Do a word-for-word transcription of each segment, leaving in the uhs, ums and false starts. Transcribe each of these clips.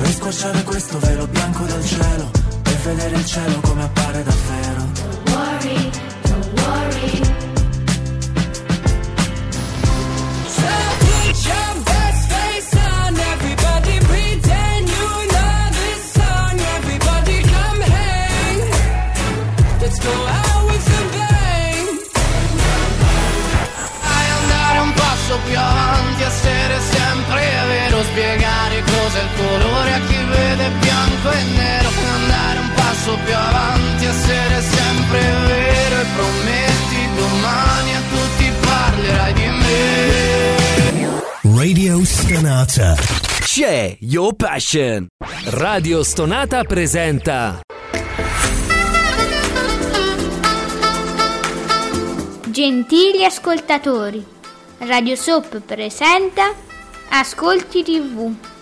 Vorrei squarciare questo velo bianco del cielo e vedere il cielo come appare davvero. Don't worry, don't worry. So put your best face on, everybody pretend you know this song, everybody come hang, let's go out with a bang. Vai andare un passo più avanti, essere sempre vero, spiegare cos'è il colore a chi vede bianco e nero. Andare un passo più avanti, essere sempre vero, e prometti domani a tutti parlerai di me. Radio Stonata. C'è Your Passion. Radio Stonata presenta Gentili ascoltatori, Radio Soap presenta Ascolti tivù.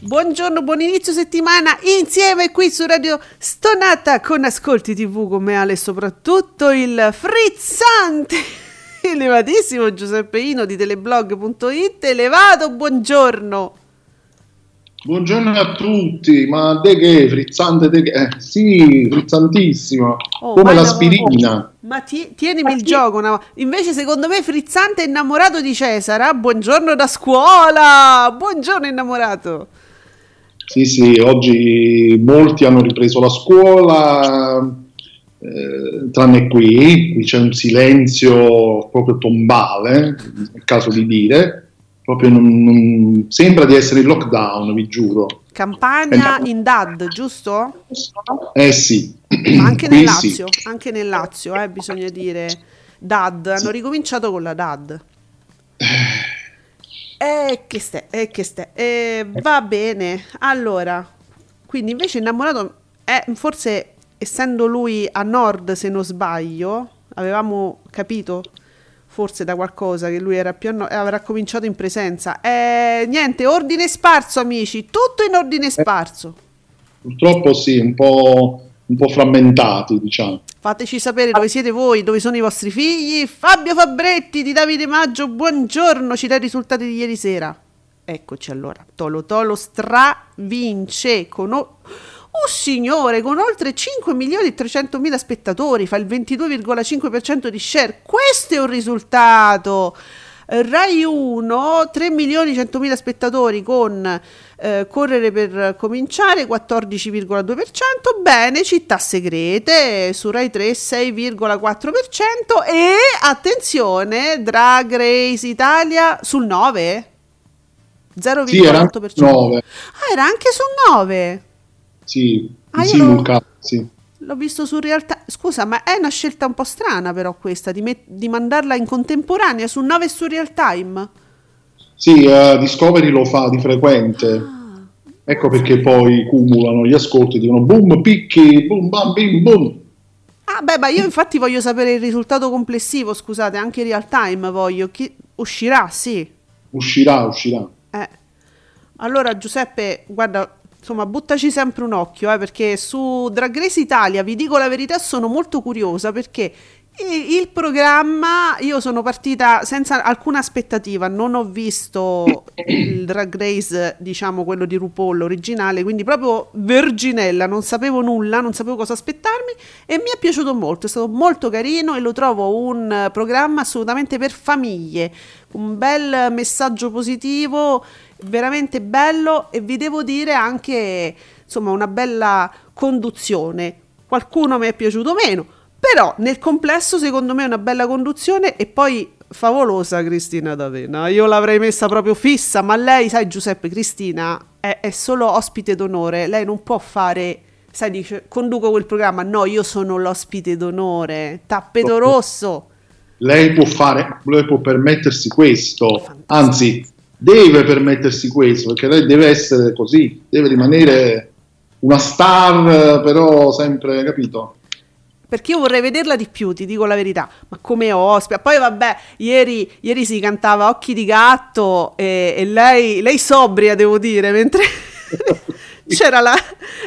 Buongiorno, buon inizio settimana insieme qui su Radio Stonata con Ascolti tivù, con me Ale, soprattutto il frizzante, elevatissimo Giuseppeino di teleblog punto it. Elevato, buongiorno. Buongiorno a tutti, ma de che, frizzante de che? Eh, sì, frizzantissimo, oh, come l'aspirina. No, ma ti, tienimi ma il ti... gioco, no? Invece secondo me frizzante è innamorato di Cesara, buongiorno da scuola, buongiorno innamorato. Sì, sì, oggi molti hanno ripreso la scuola, eh, tranne qui, qui c'è un silenzio proprio tombale, è caso di dire, proprio non, non, sembra di essere in lockdown, vi giuro. Campania in D A D, giusto? Eh sì. Ma anche nel Lazio, sì. Anche nel Lazio, eh, bisogna dire, D A D, hanno sì. ricominciato con la D A D. Eh che ste, eh che ste, eh, va bene, allora, quindi invece innamorato, eh, forse essendo lui a nord se non sbaglio, avevamo capito forse da qualcosa che lui era più a nord, avrà cominciato in presenza, eh, niente, ordine sparso amici, tutto in ordine sparso. Purtroppo sì, un po', un po' frammentati diciamo. Fateci sapere dove siete voi, dove sono i vostri figli. Fabio Fabretti di Davide Maggio, buongiorno, ci dai i risultati di ieri sera. Eccoci allora, Tolo Tolo stravince con o- oh signore, con oltre cinque milioni e trecentomila spettatori, fa il ventidue virgola cinque per cento di share, questo è un risultato. Rai uno, tre milioni e centomila spettatori con eh, Correre per cominciare, quattordici virgola due per cento, bene, Città segrete su Rai tre, sei virgola quattro per cento e attenzione, Drag Race Italia sul nove, zero virgola otto per cento. Sì, era anche nove. Ah, era anche sul nove? Sì, ah, sì, ero... Luca, sì. L'ho visto su realtà. Scusa, ma è una scelta un po' strana però questa di, met- di mandarla in contemporanea su nove e su real time. Sì, uh, Discovery lo fa di frequente. Ah. Ecco perché poi cumulano gli ascolti, dicono boom, picchi, boom, bam, bim, boom. Ah beh, ma io infatti voglio sapere il risultato complessivo, scusate, anche real time voglio. Chi- uscirà, sì. Uscirà, uscirà. Eh. Allora Giuseppe, guarda... Insomma, buttaci sempre un occhio, eh, perché su Drag Race Italia, vi dico la verità, sono molto curiosa perché il programma, io sono partita senza alcuna aspettativa, non ho visto il Drag Race, diciamo quello di RuPaul, originale, quindi proprio verginella, non sapevo nulla, non sapevo cosa aspettarmi e mi è piaciuto molto, è stato molto carino e lo trovo un programma assolutamente per famiglie, un bel messaggio positivo, veramente bello e vi devo dire anche, insomma, una bella conduzione, qualcuno mi è piaciuto meno. Però nel complesso secondo me è una bella conduzione e poi favolosa Cristina D'Avena, io l'avrei messa proprio fissa, ma lei, sai Giuseppe, Cristina è, è solo ospite d'onore, lei non può fare, sai dice conduco quel programma, no io sono l'ospite d'onore, tappeto rosso. Lei può fare, lei può permettersi questo, fantastico. Anzi deve permettersi questo perché lei deve essere così, deve rimanere una star però sempre, capito? perché io vorrei vederla di più, ti dico la verità, ma come ospite. Poi vabbè, ieri, ieri si cantava Occhi di gatto e, e lei, lei sobria, devo dire, mentre c'era la,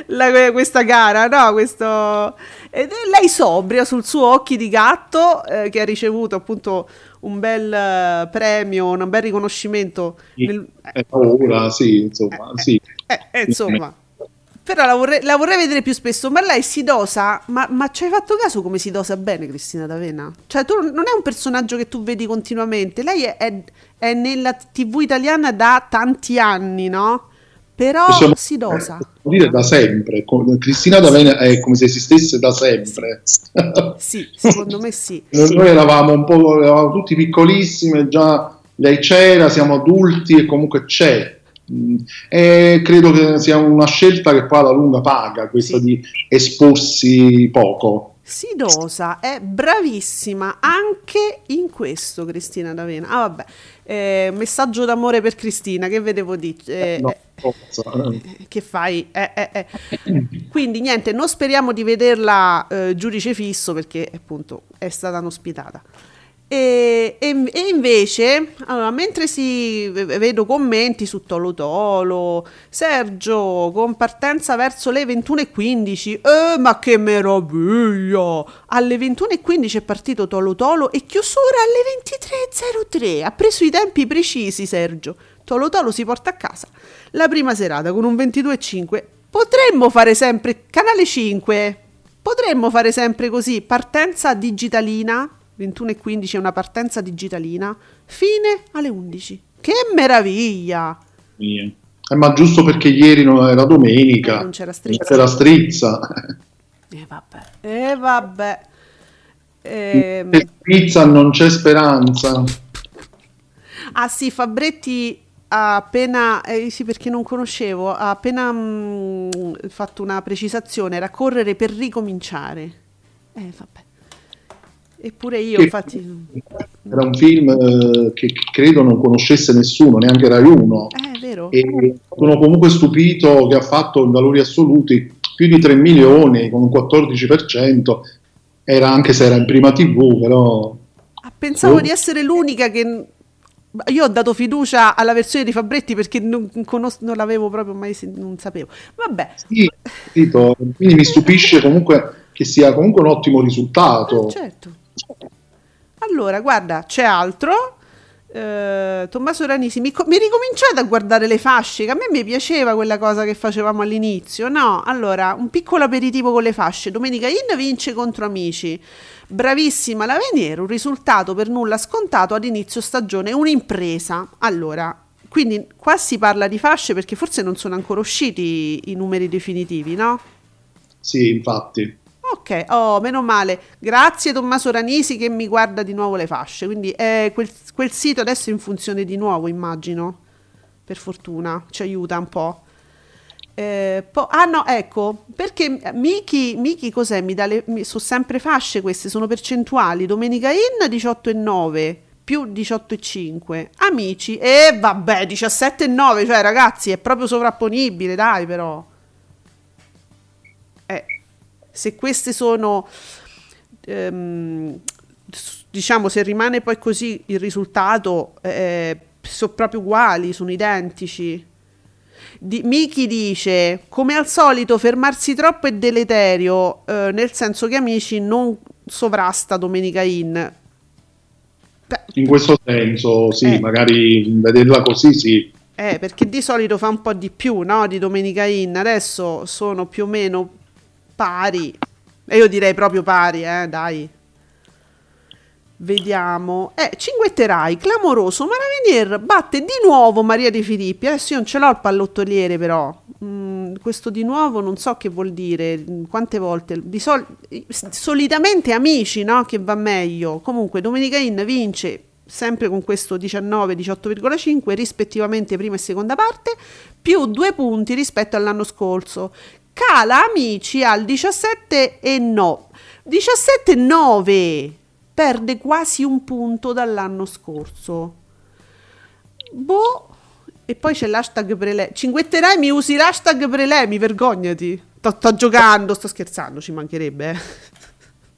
la, questa gara, no? Questo... Ed è lei sobria sul suo Occhi di gatto, eh, che ha ricevuto appunto un bel premio, un bel riconoscimento. Sì, nel... È paura, sì, insomma, eh, sì. Eh, eh, insomma. Però la vorrei, la vorrei vedere più spesso, ma lei si dosa, ma, ma ci hai fatto caso come si dosa bene Cristina D'Avena? Cioè tu non è un personaggio che tu vedi continuamente, lei è, è, è nella tivù italiana da tanti anni, no? Però possiamo, si dosa. Vuol dire da sempre, Cristina D'Avena è come se esistesse da sempre. Sì, secondo me sì. Noi sì. eravamo un po', eravamo tutti piccolissime, già lei c'era, siamo adulti e comunque c'è. E credo che sia una scelta che poi alla lunga paga, questa sì. di esporsi poco. Sidosa è bravissima anche in questo Cristina D'Avena. Ah vabbè, eh, messaggio d'amore per Cristina, che vedevo di eh, no, eh, che fai? Eh, eh, eh. Quindi niente, non speriamo di vederla eh, giudice fisso, perché appunto è stata inospitata. E, e, e invece, allora, mentre si vedo commenti su Tolo Tolo, Sergio con partenza verso le ventuno e quindici, eh, ma che meraviglia! Alle ventuno e quindici è partito Tolo Tolo e chiusura alle ventitré e zero tre, ha preso i tempi precisi Sergio. Tolo Tolo si porta a casa la prima serata con un ventidue e cinque. Potremmo fare sempre canale cinque, potremmo fare sempre così, partenza digitalina ventuno e quindici, è una partenza digitalina, fine alle undici. Che meraviglia! Yeah. Eh, ma giusto perché ieri non era domenica, eh, non c'era Strizza. C'era Strizza. E vabbè. E vabbè. E... Per Strizza non c'è speranza. Ah sì, Fabretti ha appena, eh, sì perché non conoscevo, ha appena mh, fatto una precisazione, era correre per ricominciare. Eh vabbè. Eppure io, che, infatti... Era un film eh, che credo non conoscesse nessuno, neanche Rai uno. Eh, è vero. E sono comunque stupito che ha fatto in valori assoluti più di tre milioni, con un quattordici per cento. Era, anche se era in prima tivù, però... Ah, pensavo oh. di essere l'unica che... Io ho dato fiducia alla versione di Fabretti perché non, conos- non l'avevo proprio mai... non sapevo. Vabbè. Sì, capito. Quindi mi stupisce comunque che sia comunque un ottimo risultato. Eh, certo. Allora, guarda, c'è altro. Eh, Tommaso Ranisi, mi, co- mi ricominciate a guardare le fasce, che a me mi piaceva quella cosa che facevamo all'inizio, no? Allora, un piccolo aperitivo con le fasce. Domenica In vince contro Amici. Bravissima la Veniero, un risultato per nulla scontato ad inizio stagione, un'impresa. Allora, quindi qua si parla di fasce perché forse non sono ancora usciti i numeri definitivi, no? Sì, infatti. Ok, oh, meno male, grazie Tommaso Ranisi che mi guarda di nuovo le fasce, quindi eh, quel, quel sito adesso è in funzione di nuovo, immagino, per fortuna, ci aiuta un po'. Eh, po- ah no, ecco, perché Miki, Miki cos'è? Mi dà le, mi, sono sempre fasce queste, sono percentuali, Domenica In diciotto e nove più diciotto e cinque, Amici, e eh, vabbè diciassette e nove, cioè ragazzi è proprio sovrapponibile, dai però. Se queste sono, ehm, diciamo, se rimane poi così il risultato, eh, sono proprio uguali, sono identici. Di, Miki dice, come al solito fermarsi troppo è deleterio, eh, nel senso che Amici non sovrasta Domenica In. Beh, in questo senso, sì, eh. magari vederla così, sì. Eh, perché di solito fa un po' di più, no, di Domenica In, adesso sono più o meno... pari, e io direi proprio pari, eh, dai, vediamo, eh, Cinguetterai, clamoroso, ma la Venier batte di nuovo Maria De Filippi, adesso io non ce l'ho il pallottoliere però, mm, questo di nuovo non so che vuol dire, quante volte, di sol- solitamente Amici, no, che va meglio, comunque Domenica In vince, sempre con questo diciannove diciotto virgola cinque, rispettivamente prima e seconda parte, più due punti rispetto all'anno scorso. Cala Amici al diciassette e nove, diciassette e nove, perde quasi un punto dall'anno scorso. Boh, e poi c'è l'hashtag Prelemi. Cinguetterai, mi usi l'hashtag Prelemi, vergognati. Sto, sto giocando, sto scherzando, ci mancherebbe. Eh.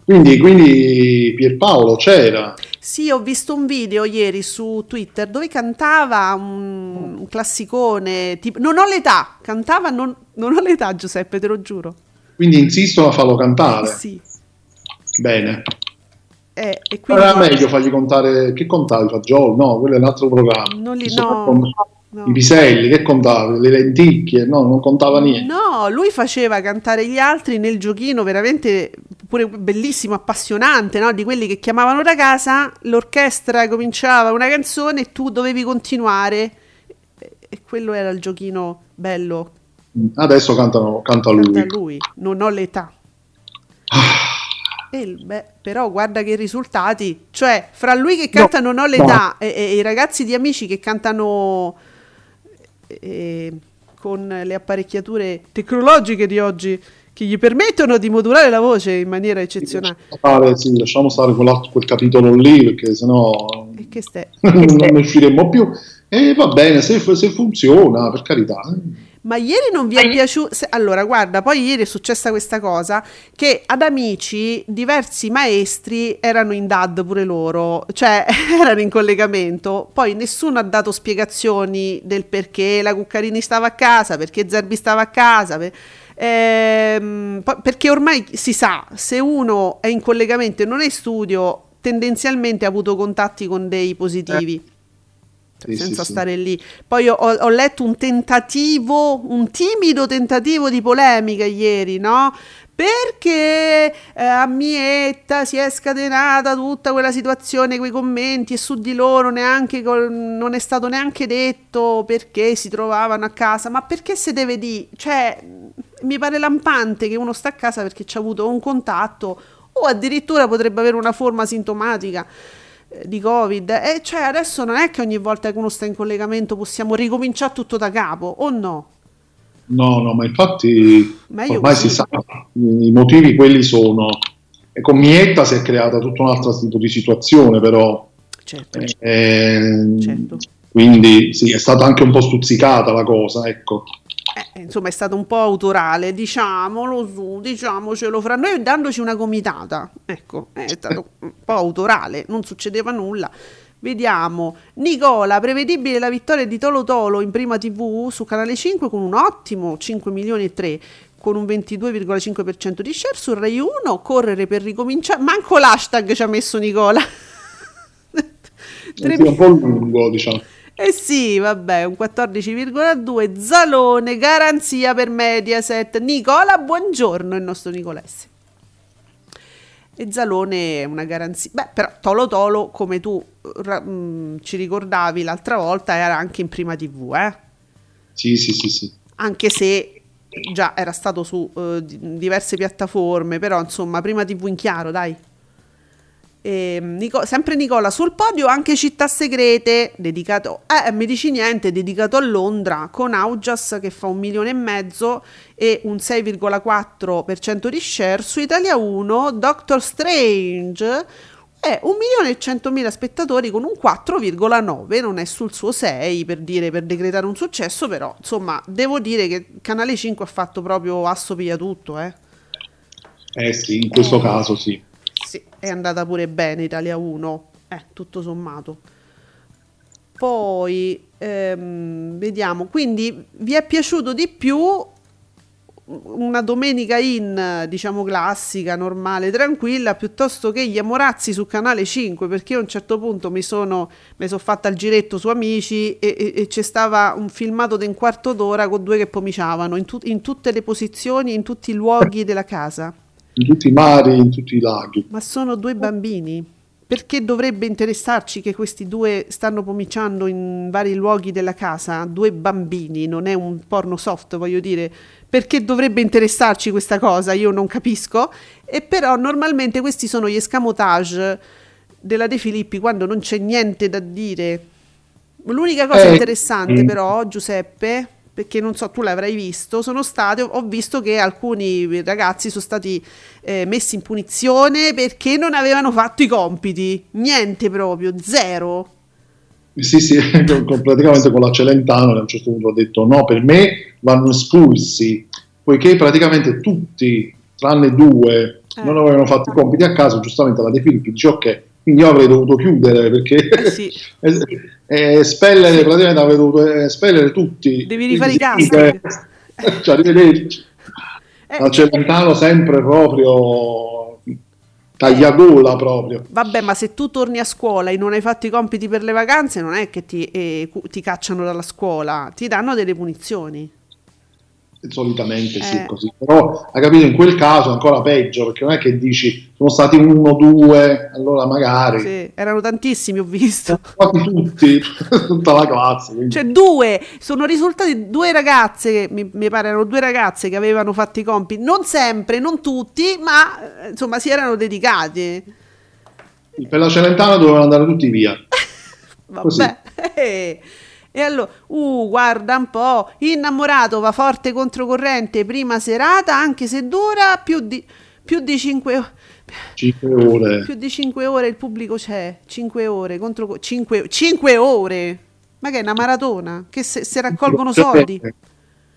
Quindi, quindi Pierpaolo c'era. Sì, ho visto un video ieri su Twitter dove cantava un, un classicone, tipo Non ho l'età, cantava non, non ho l'età, Giuseppe, te lo giuro. Quindi insisto a farlo cantare. Sì. Bene. Eh, e quindi... Era meglio fargli contare, che contava il fagiolo? No, quello è un altro programma. Non li, no, no. I piselli, che contava? Le lenticchie? No, non contava niente. No, lui faceva cantare gli altri nel giochino veramente... pure bellissimo, appassionante, no? Di quelli che chiamavano da casa, l'orchestra cominciava una canzone e tu dovevi continuare, e quello era il giochino bello. Adesso cantano, canta lui. Canta lui, Non ho l'età. Ah. E, beh, però guarda che risultati, cioè fra lui che canta no, Non ho l'età, no. e, e i ragazzi di Amici che cantano e, con le apparecchiature tecnologiche di oggi, che gli permettono di modulare la voce in maniera eccezionale. Lasciamo stare, sì, lasciamo stare quel capitolo lì, perché sennò e che ste... non ne usciremmo più. E va bene, se, se funziona, per carità. Ma ieri non vi è piaciuto... Allora, guarda, poi ieri è successa questa cosa, che ad Amici diversi maestri erano in D A D pure loro, cioè erano in collegamento, poi nessuno ha dato spiegazioni del perché la Cuccarini stava a casa, perché Zerbi stava a casa... Per... Eh, perché ormai si sa, se uno è in collegamento e non è in studio, tendenzialmente ha avuto contatti con dei positivi, eh, senza sì, stare sì. lì. Poi ho, ho letto un tentativo, un timido tentativo di polemica ieri, no? Perché eh, a Mietta si è scatenata tutta quella situazione, quei commenti, e su di loro neanche non è stato neanche detto perché si trovavano a casa, ma perché se deve dire, cioè mi pare lampante che uno sta a casa perché c'ha avuto un contatto, o addirittura potrebbe avere una forma sintomatica di Covid, e cioè adesso non è che ogni volta che uno sta in collegamento possiamo ricominciare tutto da capo, o no? No, no, ma infatti meglio ormai così. Si sa, i motivi quelli sono, e con Mietta si è creata tutta un'altra tipo di situazione, però certo, eh, certo. Eh, certo. Quindi sì, è stata anche un po' stuzzicata la cosa, ecco. Eh, insomma, è stato un po' autorale, diciamolo su, diciamocelo fra noi, dandoci una gomitata, ecco, è stato un po' autorale, non succedeva nulla. Vediamo, Nicola, prevedibile la vittoria di Tolo Tolo in prima tivù su Canale cinque con un ottimo cinque milioni e tre, con un ventidue virgola cinque per cento di share su Rai uno, correre per ricominciare, manco l'hashtag ci ha messo Nicola. È un po' lungo, diciamo. Eh sì, vabbè, un quattordici virgola due, Zalone, garanzia per Mediaset, Nicola, buongiorno il nostro Nicolesse. E Zalone è una garanzia. Beh, però Tolo Tolo, come tu ra- mh, ci ricordavi l'altra volta, era anche in prima tivù, eh? Sì, sì, sì, sì. Anche se già era stato su uh, diverse piattaforme, però insomma, prima tivù in chiaro, dai. E, Nico- sempre Nicola, sul podio anche Città Segrete, dedicato eh, mi dici niente, dedicato a Londra, con Augias che fa un milione e mezzo e un sei virgola quattro per cento di share su Italia uno, Doctor Strange è un milione e centomila spettatori con un quattro virgola nove, non è sul suo sei per dire, per decretare un successo, però insomma devo dire che Canale cinque ha fatto proprio assopia tutto, eh. Eh sì, in questo eh. caso sì. È andata pure bene Italia uno, eh, tutto sommato. Poi ehm, vediamo, quindi vi è piaciuto di più una Domenica In, diciamo classica, normale, tranquilla, piuttosto che gli Amorazzi su Canale cinque, perché io a un certo punto mi sono, mi sono fatta il giretto su Amici e, e, e c'è stava un filmato di un quarto d'ora con due che pomiciavano in, tu, in tutte le posizioni, in tutti i luoghi della casa. In tutti i mari, in tutti i laghi. Ma sono due bambini. Perché dovrebbe interessarci che questi due stanno pomiciando in vari luoghi della casa? Due bambini, non è un porno soft, voglio dire. Perché dovrebbe interessarci questa cosa? Io non capisco. E però normalmente questi sono gli escamotage della De Filippi quando non c'è niente da dire. L'unica cosa eh, interessante eh. però, Giuseppe... perché non so, tu l'avrai visto, sono state, ho visto che alcuni ragazzi sono stati eh, messi in punizione perché non avevano fatto i compiti, niente proprio, zero. Sì, sì, con, praticamente con la Celentano a un certo punto ha detto no, per me vanno espulsi, poiché praticamente tutti, tranne due, eh. non avevano fatto i compiti a caso, giustamente la De Filippi diceva ok, quindi io avrei dovuto chiudere perché eh sì. espellere, sì. praticamente avrei dovuto espellere tutti. Devi rifare i casting. Cioè, arrivederci. Eh. Ma c'è lontano sempre proprio tagliagola proprio. Vabbè, ma se tu torni a scuola e non hai fatto i compiti per le vacanze, non è che ti, eh, ti cacciano dalla scuola, ti danno delle punizioni. Solitamente eh. sì, così. Però hai capito, in quel caso è ancora peggio, perché non è che dici sono stati uno, due, allora magari sì, erano tantissimi, ho visto quasi tutti, tutta la classe, quindi. Cioè due, sono risultati due ragazze, mi, mi pare erano due ragazze che avevano fatto i compiti, non sempre, non tutti, ma insomma si erano dedicate. Per la Celentana dovevano andare tutti via. Vabbè. E allora, uh, guarda un po', Innamorato va forte controcorrente, prima serata, anche se dura più di più di cinque ore. Più di cinque ore il pubblico c'è, cinque ore, contro cinque ore. Ma che è una maratona? Che se, se raccolgono il soldi.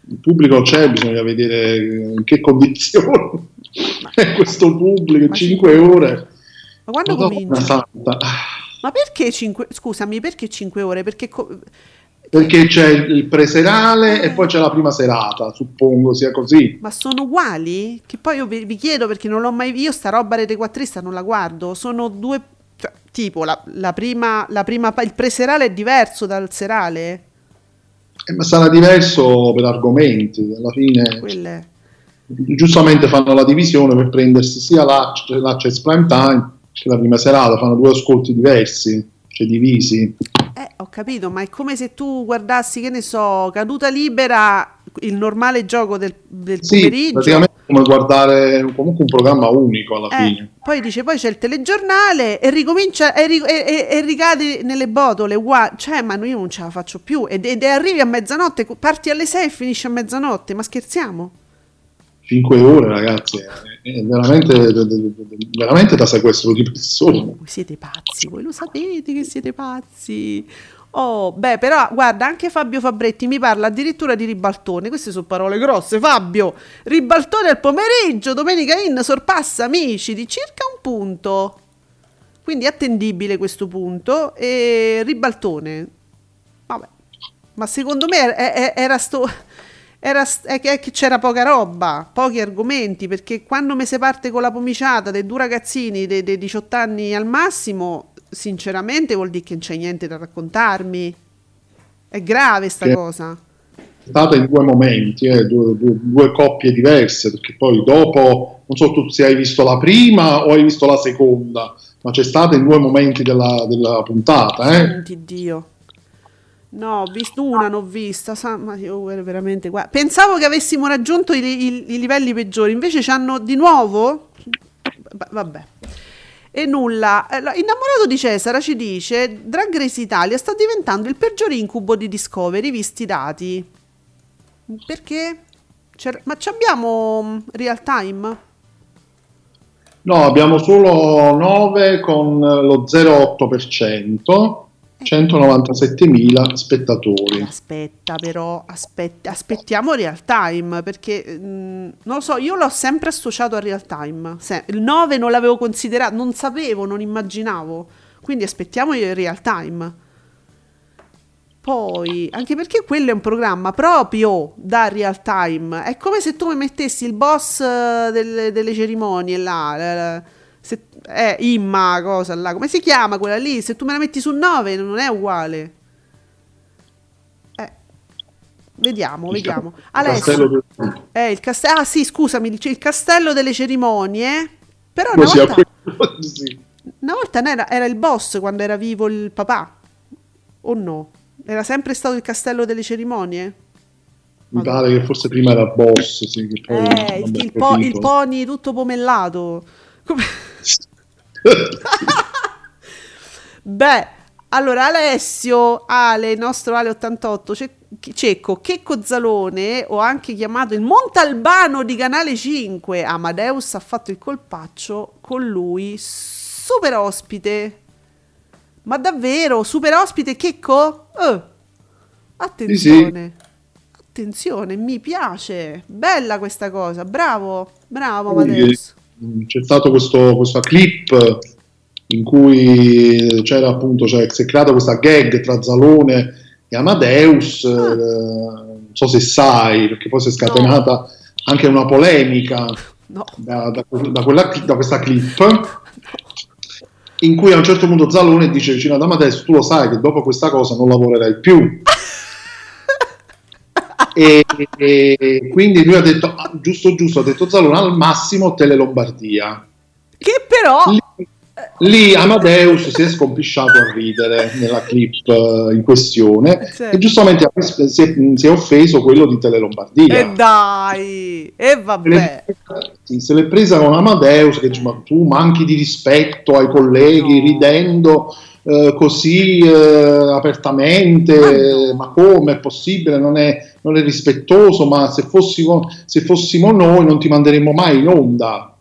Il pubblico c'è, bisogna vedere in che condizioni è questo pubblico, cinque ore. Ma quando Madonna comincia? Santa. Ma perché cinque? Scusami, perché cinque ore? Perché co- Perché c'è il preserale eh. e poi c'è la prima serata, suppongo sia così. Ma sono uguali? Che poi io vi, vi chiedo perché non l'ho mai visto, io sta roba Rete quattrista non la guardo, sono due, cioè, tipo la, la prima, la prima, il preserale è diverso dal serale? Eh, ma sarà diverso per argomenti, alla fine. Quelle. Giustamente fanno la divisione per prendersi sia là, là c'è il prime time che la prima serata, fanno due ascolti diversi, cioè divisi. Eh, ho capito, ma è come se tu guardassi, che ne so, Caduta Libera, il normale gioco del, del sì, pomeriggio. Sì, praticamente è come guardare comunque un programma unico alla eh, fine. Poi dice, poi c'è il telegiornale e ricomincia e, e, e ricade nelle botole, wow, cioè ma io non ce la faccio più, ed, ed arrivi a mezzanotte, parti alle sei e finisci a mezzanotte, ma scherziamo? Cinque ore ragazzi, è veramente, veramente da sequestro di persone. Voi siete pazzi, voi lo sapete che siete pazzi. Oh, beh, però guarda, anche Fabio Fabretti mi parla addirittura di ribaltone, queste sono parole grosse, Fabio. Ribaltone al pomeriggio, Domenica In sorpassa Amici di circa un punto. Quindi attendibile questo punto, e ribaltone. Vabbè. Ma secondo me è, è, era sto Era, è che, è che c'era poca roba, pochi argomenti, perché quando me se parte con la pomiciata dei due ragazzini dei, dei diciotto anni al massimo, sinceramente vuol dire che non c'è niente da raccontarmi, è grave sta che cosa. È stata in due momenti, eh, due, due, due coppie diverse, perché poi dopo, non so tu se hai visto la prima o hai visto la seconda, ma c'è stata in due momenti della, della puntata. Eh. Senti Dio. No, ho visto una, non ho vista, ma io veramente guarda. Pensavo che avessimo raggiunto i, i, i livelli peggiori, invece ci hanno di nuovo. Vabbè. E nulla. Innamorato di Cesara ci dice: Drag Race Italia sta diventando il peggior incubo di Discovery, visti i dati. Perché? C'è, ma ci abbiamo real time? No, abbiamo solo nove con lo zero virgola otto per cento. centonovantasettemila spettatori. Aspetta però, aspet- aspettiamo real time, perché mh, non lo so, io l'ho sempre associato a real time, Se- il nove non l'avevo considerato, non sapevo, non immaginavo, quindi aspettiamo il real time. Poi, anche perché quello è un programma proprio da real time, è come se tu mi mettessi il boss delle, delle cerimonie là, se, eh, Imma, cosa là, come si chiama quella lì? Se tu me la metti sul nove non è uguale. Eh, vediamo, vediamo. Alessio, eh, il castello, ah sì, scusami, il castello delle cerimonie, però una volta, una volta era, era il boss quando era vivo il papà, o no? Era sempre stato il castello delle cerimonie? Mi pare che forse prima era boss, sì, che poi, eh, vabbè, il, po- il pony tutto pomellato. Come... Beh, allora Alessio, Ale, il nostro Ale ottantotto, ce- Checco, Checco Zalone, o anche chiamato il Montalbano di Canale cinque, Amadeus ha fatto il colpaccio con lui, super ospite, ma davvero, super ospite Checco? Eh, attenzione, sì, sì. Attenzione, mi piace, bella questa cosa, bravo, bravo Amadeus. Sì. c'è stato questo, questa clip in cui c'era appunto, cioè, si è creata questa gag tra Zalone e Amadeus, eh, non so se sai, perché poi si è scatenata no. anche una polemica no. da, da, da, quella, da questa clip no. in cui a un certo punto Zalone dice vicino ad Amadeus: tu lo sai che dopo questa cosa non lavorerai più. E, e quindi lui ha detto giusto giusto, ha detto Zalone, al massimo Tele Lombardia, che però lì, lì Amadeus si è scompisciato a ridere nella clip in questione, certo. e giustamente si è, si è offeso quello di Tele Lombardia, e dai, e vabbè, se l'è presa con Amadeus che dice: ma tu manchi di rispetto ai colleghi no. ridendo Eh, così eh, apertamente, eh, ma come è possibile, non è, non è rispettoso, ma se fossimo, se fossimo noi non ti manderemmo mai in onda.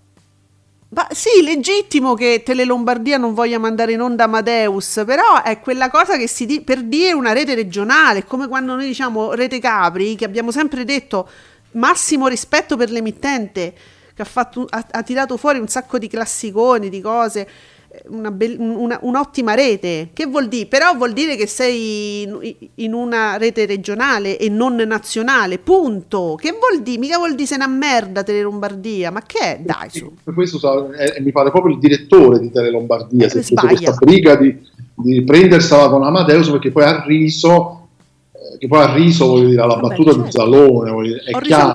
Ma sì, legittimo che Tele Lombardia non voglia mandare in onda Amadeus, però è quella cosa che si di- per dire una rete regionale, come quando noi diciamo Rete Capri, che abbiamo sempre detto massimo rispetto per l'emittente, che ha, fatto, ha, ha tirato fuori un sacco di classiconi, di cose... Una be- una, un'ottima rete, che vuol dire? Però vuol dire che sei in, in una rete regionale e non nazionale, punto. Che vuol dire? Mica vuol dire se una merda Tele Lombardia, ma che è? Dai, su. Questo è, mi pare proprio il direttore di Tele Lombardia, eh, se sbaglia questa briga di, di prendersela con Amadeus, perché poi ha riso, eh, che poi ha riso, voglio dire, alla Vabbè, battuta certo. di Zalone, voglio dire, è chiaro,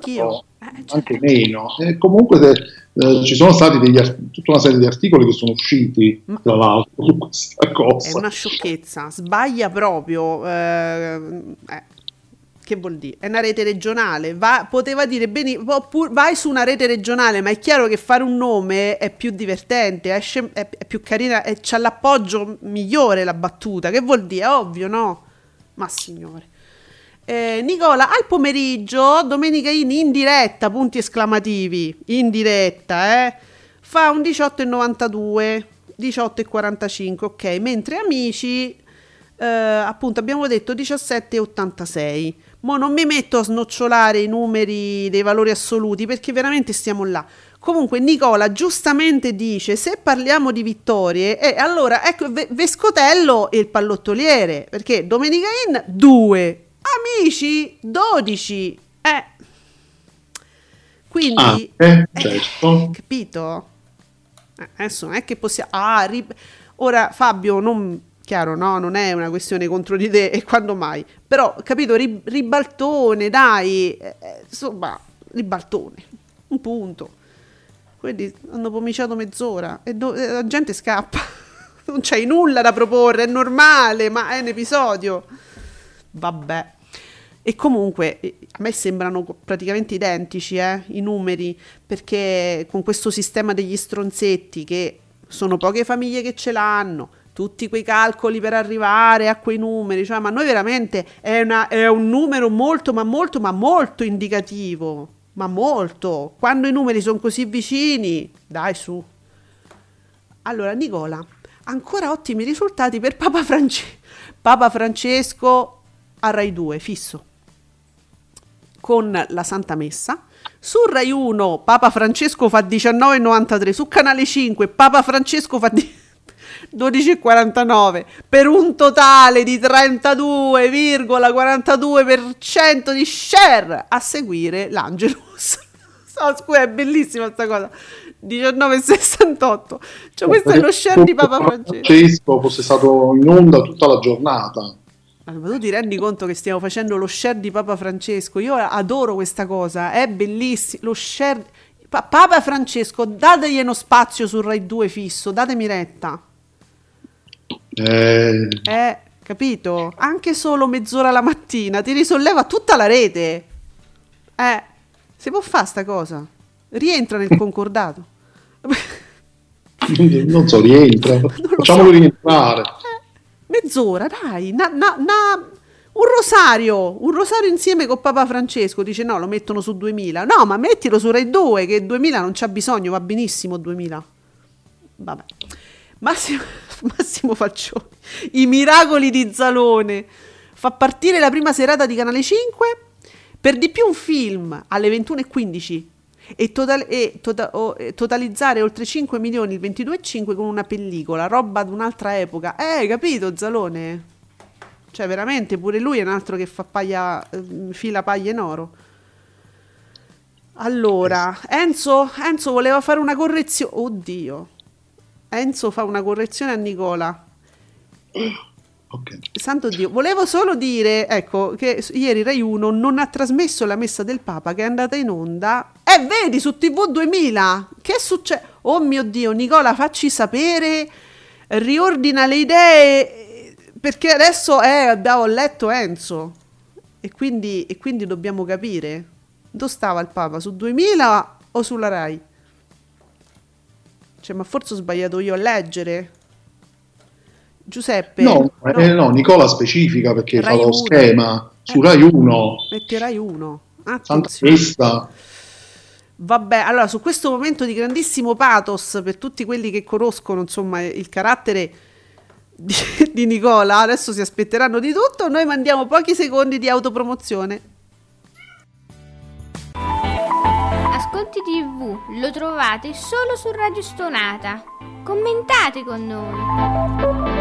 eh, certo. anche meno, e comunque te, Eh, ci sono stati degli art- tutta una serie di articoli che sono usciti ma tra l'altro su questa cosa. È una sciocchezza, sbaglia proprio, eh, eh, che vuol dire? È una rete regionale, va, poteva dire bene, vai su una rete regionale, ma è chiaro che fare un nome è più divertente, è, scem- è, è più carina, è, c'ha l'appoggio migliore la battuta, che vuol dire? È ovvio, no? Ma signore. Eh, Nicola, al pomeriggio, Domenica In in diretta, punti esclamativi, in diretta, eh, fa un diciotto e novantadue, diciotto e quarantacinque, ok, mentre Amici, eh, appunto abbiamo detto diciassette e ottantasei, mo non mi metto a snocciolare i numeri dei valori assoluti perché veramente stiamo là. Comunque Nicola giustamente dice: se parliamo di vittorie, eh, allora ecco Vescotello e il pallottoliere, perché Domenica In due, Amici dodici, eh. Quindi ah, eh, certo. eh, capito? Eh, adesso non è che possiamo ah, ri... ora Fabio non chiaro, no, non è una questione contro di te e quando mai, però capito, ri... ribaltone, dai, eh, insomma, ribaltone, un punto. Quelli hanno pomiciato mezz'ora e do... la gente scappa. Non c'hai nulla da proporre, è normale, ma è un episodio. Vabbè, e comunque a me sembrano praticamente identici, eh, i numeri, perché con questo sistema degli stronzetti, che sono poche famiglie che ce l'hanno, tutti quei calcoli per arrivare a quei numeri, cioè, ma noi veramente è, una, è un numero molto ma molto ma molto indicativo, ma molto, quando i numeri sono così vicini, dai su. Allora Nicola, ancora ottimi risultati per Papa, France- Papa Francesco a Rai due, fisso, con la Santa Messa. Su Rai uno Papa Francesco fa diciannove e novantatré, su Canale cinque Papa Francesco fa dodici e quarantanove, per un totale di trentadue virgola quarantadue per cento di share. A seguire l'Angelus. So, scusa, è bellissima questa cosa, diciannove e sessantotto, cioè questo è lo share di Papa Francesco. Francesco fosse stato in onda tutta la giornata. Ma tu ti rendi conto che stiamo facendo lo share di Papa Francesco? Io adoro questa cosa, è bellissimo lo share. Pa- Papa Francesco, dategli uno spazio su Rai due fisso, datemi retta, eh. Eh, capito? Anche solo mezz'ora la mattina ti risolleva tutta la rete, eh, si può fare sta cosa, rientra nel concordato. Non so, rientra, non facciamolo so. rientrare mezz'ora, dai, na, na, na, un rosario, un rosario insieme con Papa Francesco. Dice no, lo mettono su duemila, no, ma mettilo su Rai due, che duemila non c'ha bisogno, va benissimo duemila, vabbè. Massimo, Massimo Faccioni, i miracoli di Zalone, fa partire la prima serata di Canale cinque, per di più un film alle ventuno e quindici, e, total- e, to- oh, e totalizzare oltre cinque milioni, il ventidue virgola cinque con una pellicola, roba ad un'altra epoca. Eh, capito, Zalone? Cioè, veramente, pure lui è un altro che fa paglia, fila paglia in oro. Allora, Enzo, Enzo voleva fare una correzione. Oddio. Enzo fa una correzione a Nicola. Okay. Santo Dio, volevo solo dire, ecco, che ieri Rai uno non ha trasmesso la messa del Papa che è andata in onda. E eh, vedi, su T V duemila, che succede? Oh mio Dio, Nicola, facci sapere, riordina le idee, perché adesso eh, abbiamo letto Enzo e quindi, e quindi dobbiamo capire dove stava il Papa, su duemila o sulla Rai? Cioè, ma forse ho sbagliato io a leggere. Giuseppe, no, no. Eh, no, Nicola specifica perché Rai fa lo schema eh, su Rai uno, mette Rai uno, attenzione. Vabbè, allora, su questo momento di grandissimo pathos per tutti quelli che conoscono, insomma, il carattere di, di Nicola, adesso si aspetteranno di tutto. Noi mandiamo pochi secondi di autopromozione. Ascolti T V lo trovate solo su Radio Stonata. Commentate con noi.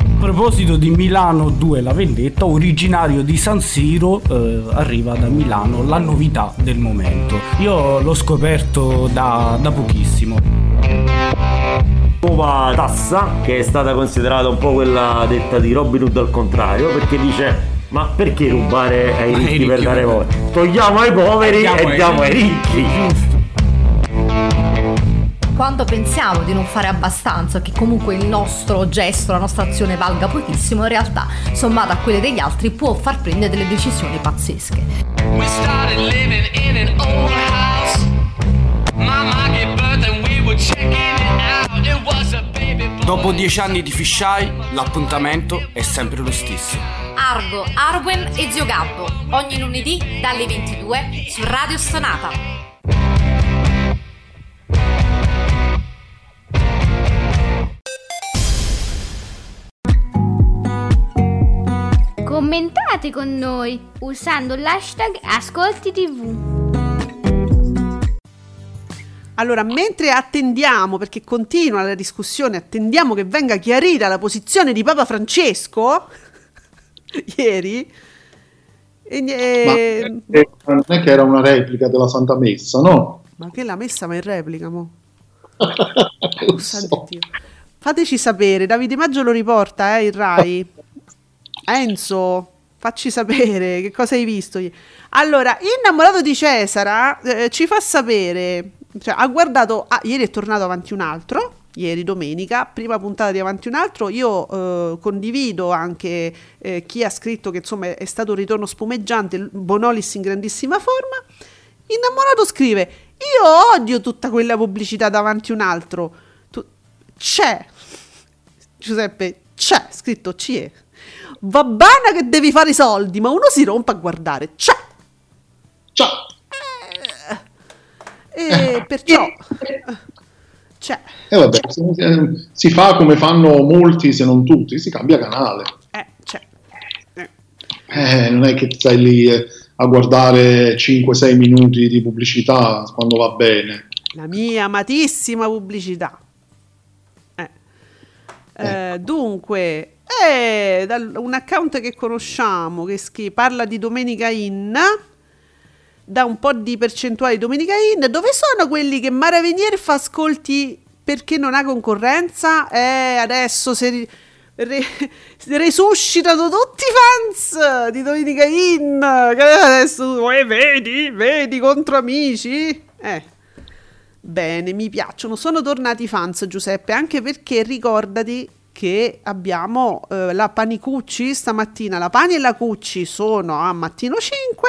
A proposito di Milano due La Vendetta, originario di San Siro, eh, arriva da Milano la novità del momento. Io l'ho scoperto da, da pochissimo. Nuova tassa che è stata considerata un po' quella detta di Robin Hood al contrario, perché dice: ma perché rubare ai ricchi, ricchi per dare voti? Togliamo ai poveri e diamo ai ricchi. Giusto. Quando pensiamo di non fare abbastanza, che comunque il nostro gesto, la nostra azione valga pochissimo, in realtà, sommata a quelle degli altri, può far prendere delle decisioni pazzesche. Dopo dieci anni di fisheye, l'appuntamento è sempre lo stesso. Argo, Arwen e Zio Gabbo, ogni lunedì dalle ventidue su Radio Stonata. Commentate con noi usando l'hashtag Ascolti T V. Allora, mentre attendiamo, perché continua la discussione, attendiamo che venga chiarita la posizione di Papa Francesco ieri. E, e... Ma non è che era una replica della Santa Messa, no? Ma che la messa, ma in replica, mo? Oh, santo Dio. Fateci sapere, Davide Maggio lo riporta, eh, il Rai. Enzo, facci sapere che cosa hai visto. Allora, Innamorato di Cesara eh, ci fa sapere, cioè, ha guardato, ah, ieri è tornato Avanti un altro, ieri domenica, prima puntata di Avanti un altro. Io eh, condivido anche eh, chi ha scritto che insomma è stato un ritorno spumeggiante, Bonolis in grandissima forma. Innamorato scrive: io odio tutta quella pubblicità davanti un altro. Tu... C'è, Giuseppe, c'è, scritto c'è. Va bene che devi fare i soldi, ma uno si rompa a guardare. C'è, c'è. Eh, eh, perciò c'è. Eh vabbè, c'è. Si fa come fanno molti, se non tutti, si cambia canale. Eh, c'è. Eh. Eh, non è che stai lì a guardare cinque sei minuti di pubblicità quando va bene. La mia amatissima pubblicità. Eh. Eh, eh. Dunque. Eh, dal, un account che conosciamo che schi- parla di Domenica In, da un po' di percentuale di Domenica In. Dove sono quelli che Maravenier fa ascolti perché non ha concorrenza? Eh, adesso se ri- re- resuscitano tutti i fans di Domenica In, che adesso eh, vedi, vedi contro Amici. Eh, bene, mi piacciono, sono tornati i fans, Giuseppe, anche perché ricordati che abbiamo eh, la Panicucci stamattina, la Pani e la Cucci sono a Mattino cinque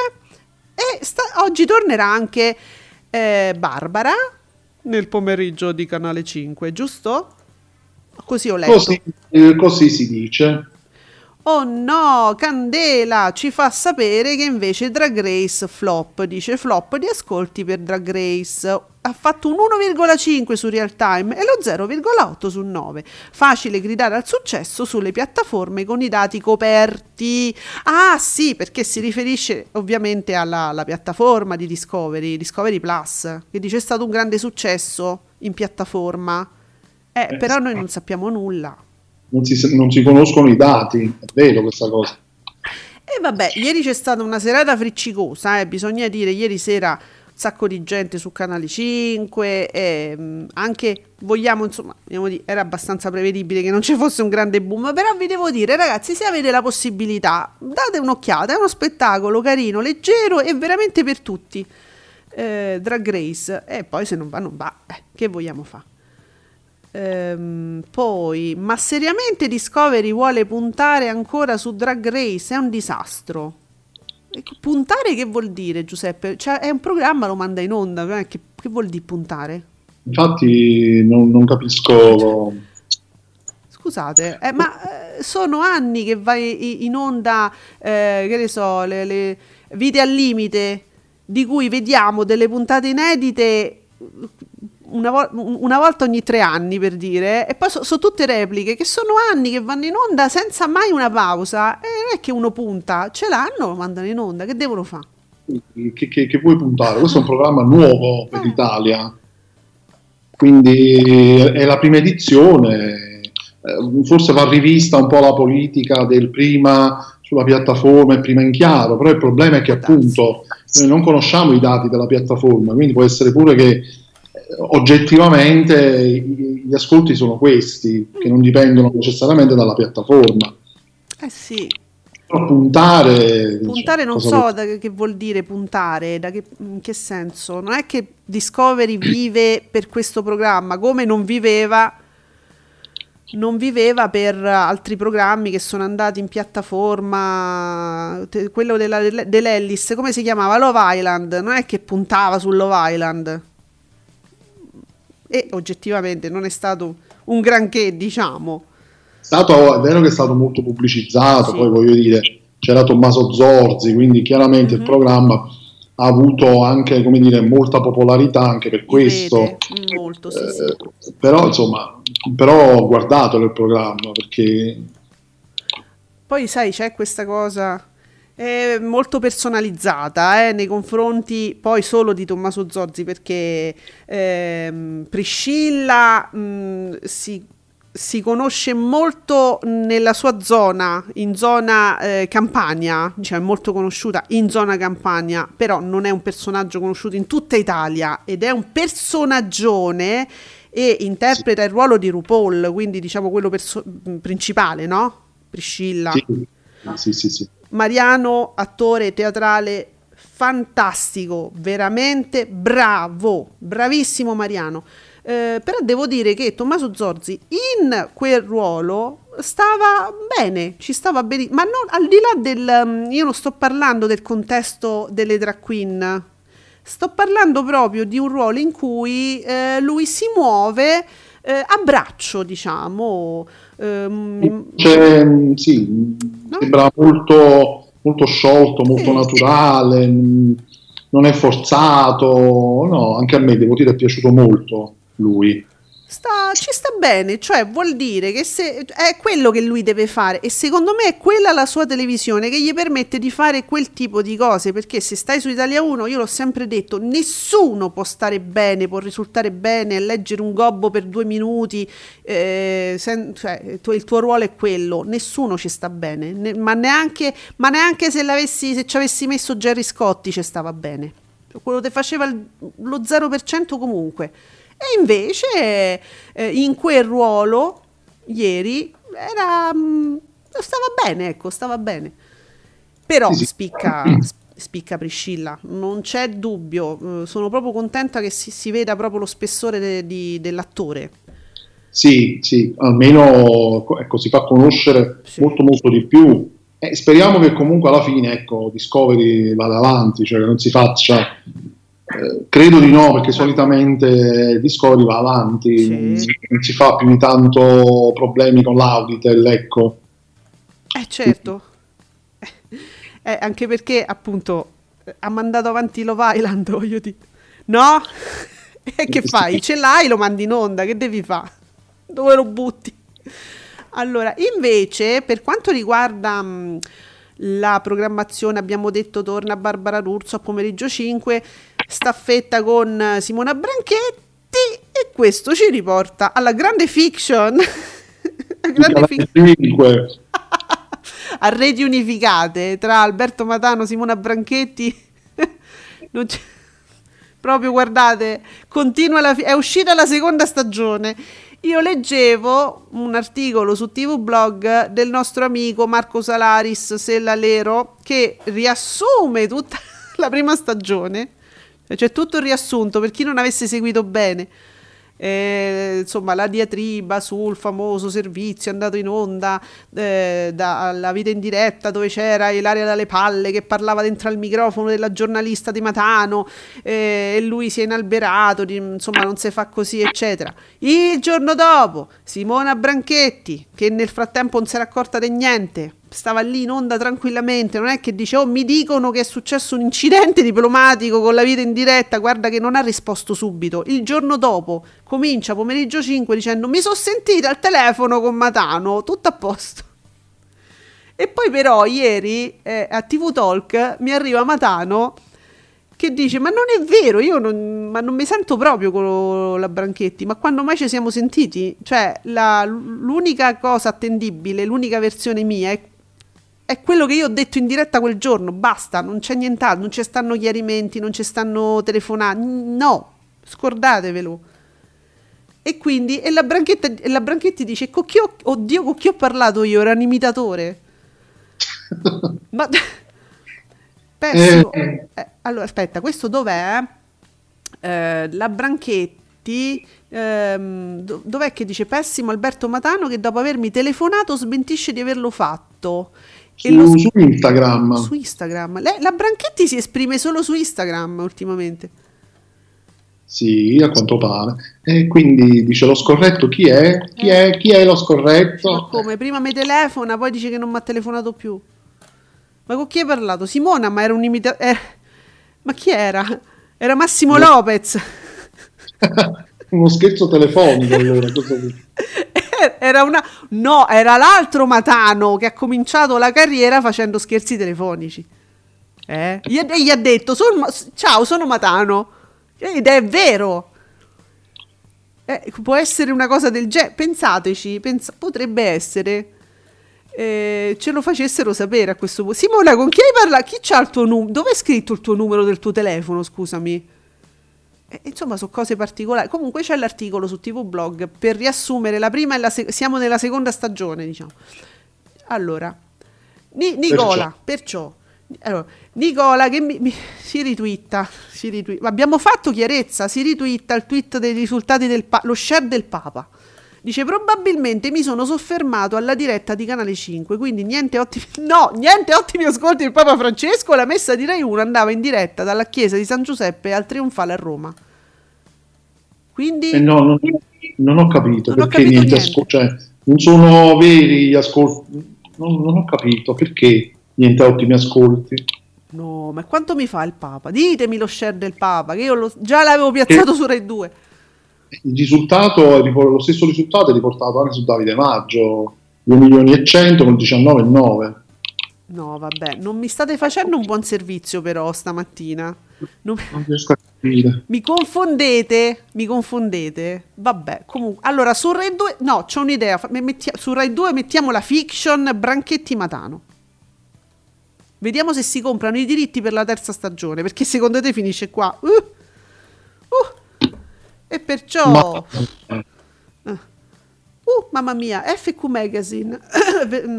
e sta- oggi tornerà anche eh, Barbara nel pomeriggio di Canale cinque, giusto? Così ho letto. Così, eh, così si dice. Oh no, Candela ci fa sapere che invece Drag Race flop, dice flop di ascolti per Drag Race. ha fatto un uno virgola cinque su Real Time e lo zero virgola otto su nove. Facile gridare al successo sulle piattaforme con i dati coperti. Ah sì, perché si riferisce ovviamente alla, alla piattaforma di Discovery, Discovery Plus, che dice è stato un grande successo in piattaforma. Eh, eh, però noi non sappiamo nulla. Non si, non si conoscono i dati, è vero questa cosa. E vabbè, ieri c'è stata una serata friccicosa, eh, bisogna dire, ieri sera un sacco di gente su Canale cinque, eh, anche vogliamo, insomma, vogliamo dire, era abbastanza prevedibile che non ci fosse un grande boom, però vi devo dire, ragazzi, se avete la possibilità, date un'occhiata, è uno spettacolo carino, leggero e veramente per tutti, eh, Drag Race, e eh, poi se non va non va, eh, che vogliamo fare? Ehm, poi, ma seriamente Discovery vuole puntare ancora su Drag Race? È un disastro. Puntare che vuol dire, Giuseppe? Cioè, è un programma, lo manda in onda, che, che vuol dire puntare? Infatti non, non capisco. Scusate, eh, ma eh, sono anni che va in onda, eh, che ne so, le, le vite al limite, di cui vediamo delle puntate inedite Una, vo- una volta ogni tre anni, per dire, e poi sono so tutte repliche che sono anni che vanno in onda senza mai una pausa, e non è che uno punta, ce l'hanno, lo mandano in onda, che devono fare? Che, che, che vuoi puntare? Questo è un programma nuovo per eh. l'Italia, quindi è la prima edizione, forse va rivista un po' la politica del prima sulla piattaforma e prima in chiaro, però il problema è che appunto noi non conosciamo i dati della piattaforma, quindi può essere pure che oggettivamente gli ascolti sono questi, che non dipendono necessariamente dalla piattaforma. Eh sì. Però puntare... Puntare non so da che vuol dire puntare, da che, in che senso. Non è che Discovery vive per questo programma, come non viveva, non viveva per altri programmi che sono andati in piattaforma, te, quello della, dell'Ellis, come si chiamava? Love Island, non è che puntava su Love Island. E oggettivamente non è stato un granché, diciamo. È stato, è vero che è stato molto pubblicizzato, sì. Poi voglio dire, c'era Tommaso Zorzi, quindi chiaramente mm-hmm. il programma ha avuto anche, come dire, molta popolarità anche per questo. Vede, molto, sì, sì. Eh, però insomma, però guardatelo il programma, perché poi sai c'è questa cosa eh, molto personalizzata eh, nei confronti poi solo di Tommaso Zorzi, perché ehm, Priscilla mh, si, si conosce molto nella sua zona, in zona eh, Campania, cioè molto conosciuta in zona Campania, però non è un personaggio conosciuto in tutta Italia, ed è un personaggione e interpreta sì. il ruolo di RuPaul, quindi diciamo quello perso- principale, no? Priscilla. Sì, sì, sì. sì. Mariano, attore teatrale fantastico, veramente bravo, bravissimo Mariano, eh, però devo dire che Tommaso Zorzi in quel ruolo stava bene, ci stava bene, ma non, al di là del, io non sto parlando del contesto delle drag queen, sto parlando proprio di un ruolo in cui eh, lui si muove eh, a braccio, diciamo. Um, C'è, sì, no? Sembra molto, molto sciolto, molto eh. naturale, non è forzato, no, anche a me devo dire è piaciuto molto lui. Sta, ci sta bene, cioè vuol dire che se, è quello che lui deve fare, e secondo me è quella la sua televisione che gli permette di fare quel tipo di cose, perché se stai su Italia uno, io l'ho sempre detto, nessuno può stare bene, può risultare bene a leggere un gobbo per due minuti, eh, sen, cioè, il, tuo, il tuo ruolo è quello, nessuno ci sta bene, ne, ma, neanche, ma neanche se l'avessi, se ci avessi messo Gerry Scotti ci stava bene, quello che faceva il, lo zero per cento comunque. E invece eh, in quel ruolo ieri era mh, stava bene, ecco, stava bene. Però sì, sì. Spicca, spicca Priscilla, non c'è dubbio, sono proprio contenta che si, si veda proprio lo spessore de, di, dell'attore. Sì, sì, almeno ecco, si fa conoscere sì. molto molto di più. Eh, speriamo che comunque alla fine ecco, Discovery vada avanti, cioè che non si faccia... Eh, credo di no, perché solitamente Discovery va avanti, sì. non si fa più di tanto problemi con l'Auditel, ecco. Eh certo, eh, anche perché appunto ha mandato avanti Love Island, voglio dire, no? E che fai? Ce l'hai, lo mandi in onda, che devi fare? Dove lo butti? Allora, invece, per quanto riguarda mh, la programmazione, abbiamo detto torna Barbara D'Urso a pomeriggio cinque, staffetta con Simona Branchetti, e questo ci riporta alla grande fiction, la grande fiction. A reti unificate tra Alberto Matano, Simona Branchetti. Non c'è... proprio, guardate, continua la fi- è uscita la seconda stagione. Io leggevo un articolo su T V Blog del nostro amico Marco Salaris Sellalero che riassume tutta la prima stagione, c'è tutto il riassunto per chi non avesse seguito bene, eh, insomma, la diatriba sul famoso servizio andato in onda, eh, dalla Vita in Diretta, dove c'era Ilaria Dalle Palle che parlava dentro al microfono della giornalista di Matano, eh, e lui si è inalberato, insomma non si fa così eccetera. Il giorno dopo Simona Branchetti, che nel frattempo non si era accorta di niente, stava lì in onda tranquillamente, non è che dice oh mi dicono che è successo un incidente diplomatico con la Vita in Diretta, guarda che non ha risposto subito. Il giorno dopo comincia pomeriggio cinque dicendo mi sono sentita al telefono con Matano, tutto a posto. E poi però ieri eh, a T V Talk mi arriva Matano che dice ma non è vero, io non, ma non mi sento proprio con la Branchetti, ma quando mai ci siamo sentiti? Cioè la, l'unica cosa attendibile, l'unica versione mia è è quello che io ho detto in diretta quel giorno, basta, non c'è nient'altro, non ci stanno chiarimenti, non ci stanno telefonate, no, scordatevelo. E quindi, e la, e la Branchetti dice, con chi ho, oddio, con chi ho parlato io, era un imitatore. Ma, pessimo. Eh, allora, aspetta, questo dov'è? Eh, la Branchetti, ehm, dov'è che dice, pessimo Alberto Matano che dopo avermi telefonato smentisce di averlo fatto. E su, sp- su Instagram, su Instagram. Lei, la Branchetti si esprime solo su Instagram ultimamente, sì, a quanto pare. E quindi dice lo scorretto chi è? Chi eh. è? Chi è lo scorretto? Ma come, prima mi telefona, poi dice che non mi ha telefonato più. Ma con chi hai parlato? Simona, ma era un imita- era... ma chi era? Era Massimo no. Lopez. Uno scherzo telefonico allora, cosa dici? Era una... no, era l'altro Matano che ha cominciato la carriera facendo scherzi telefonici, eh? gli, ha, gli ha detto sono, ciao sono Matano, ed è vero, eh, può essere una cosa del genere, pensateci, pens- potrebbe essere, eh, ce lo facessero sapere a questo punto. Simona, con chi hai parlato? Chi c'ha il tuo numero? Dove è scritto il tuo numero del tuo telefono, scusami? Insomma, sono cose particolari. Comunque c'è l'articolo su T V Blog per riassumere la prima e la se- siamo nella seconda stagione, diciamo. Allora, Ni- Nicola, perciò, perciò allora, Nicola che mi, mi, si ritwitta, si ritwitta. Abbiamo fatto chiarezza, si ritwitta il tweet dei risultati del pa- lo share del Papa. Dice probabilmente mi sono soffermato alla diretta di Canale cinque, quindi niente ottimi, no, niente ottimi ascolti del Papa Francesco, la messa di Rai uno andava in diretta dalla chiesa di San Giuseppe al Trionfale a Roma. Quindi eh no, non, non ho capito non perché ho capito niente, niente. Ascol- cioè, non sono veri gli ascolti, non, non ho capito perché niente ottimi ascolti. No, ma quanto mi fa il Papa? Ditemi lo share del Papa, che io lo, già l'avevo piazzato eh. su Rai due. Il risultato, lo stesso risultato è riportato anche su Davide Maggio, due milioni e cento con diciannove virgola nove. No vabbè, non mi state facendo un buon servizio però stamattina, non, non riesco a capire, mi confondete, mi confondete, vabbè. Comunque, allora su Rai due, no, c'ho un'idea, metti, su Rai due mettiamo la fiction Branchetti Matano, vediamo se si comprano i diritti per la terza stagione, perché secondo te finisce qua? uh, uh. E perciò, Ma... uh, mamma mia, F Q Magazine.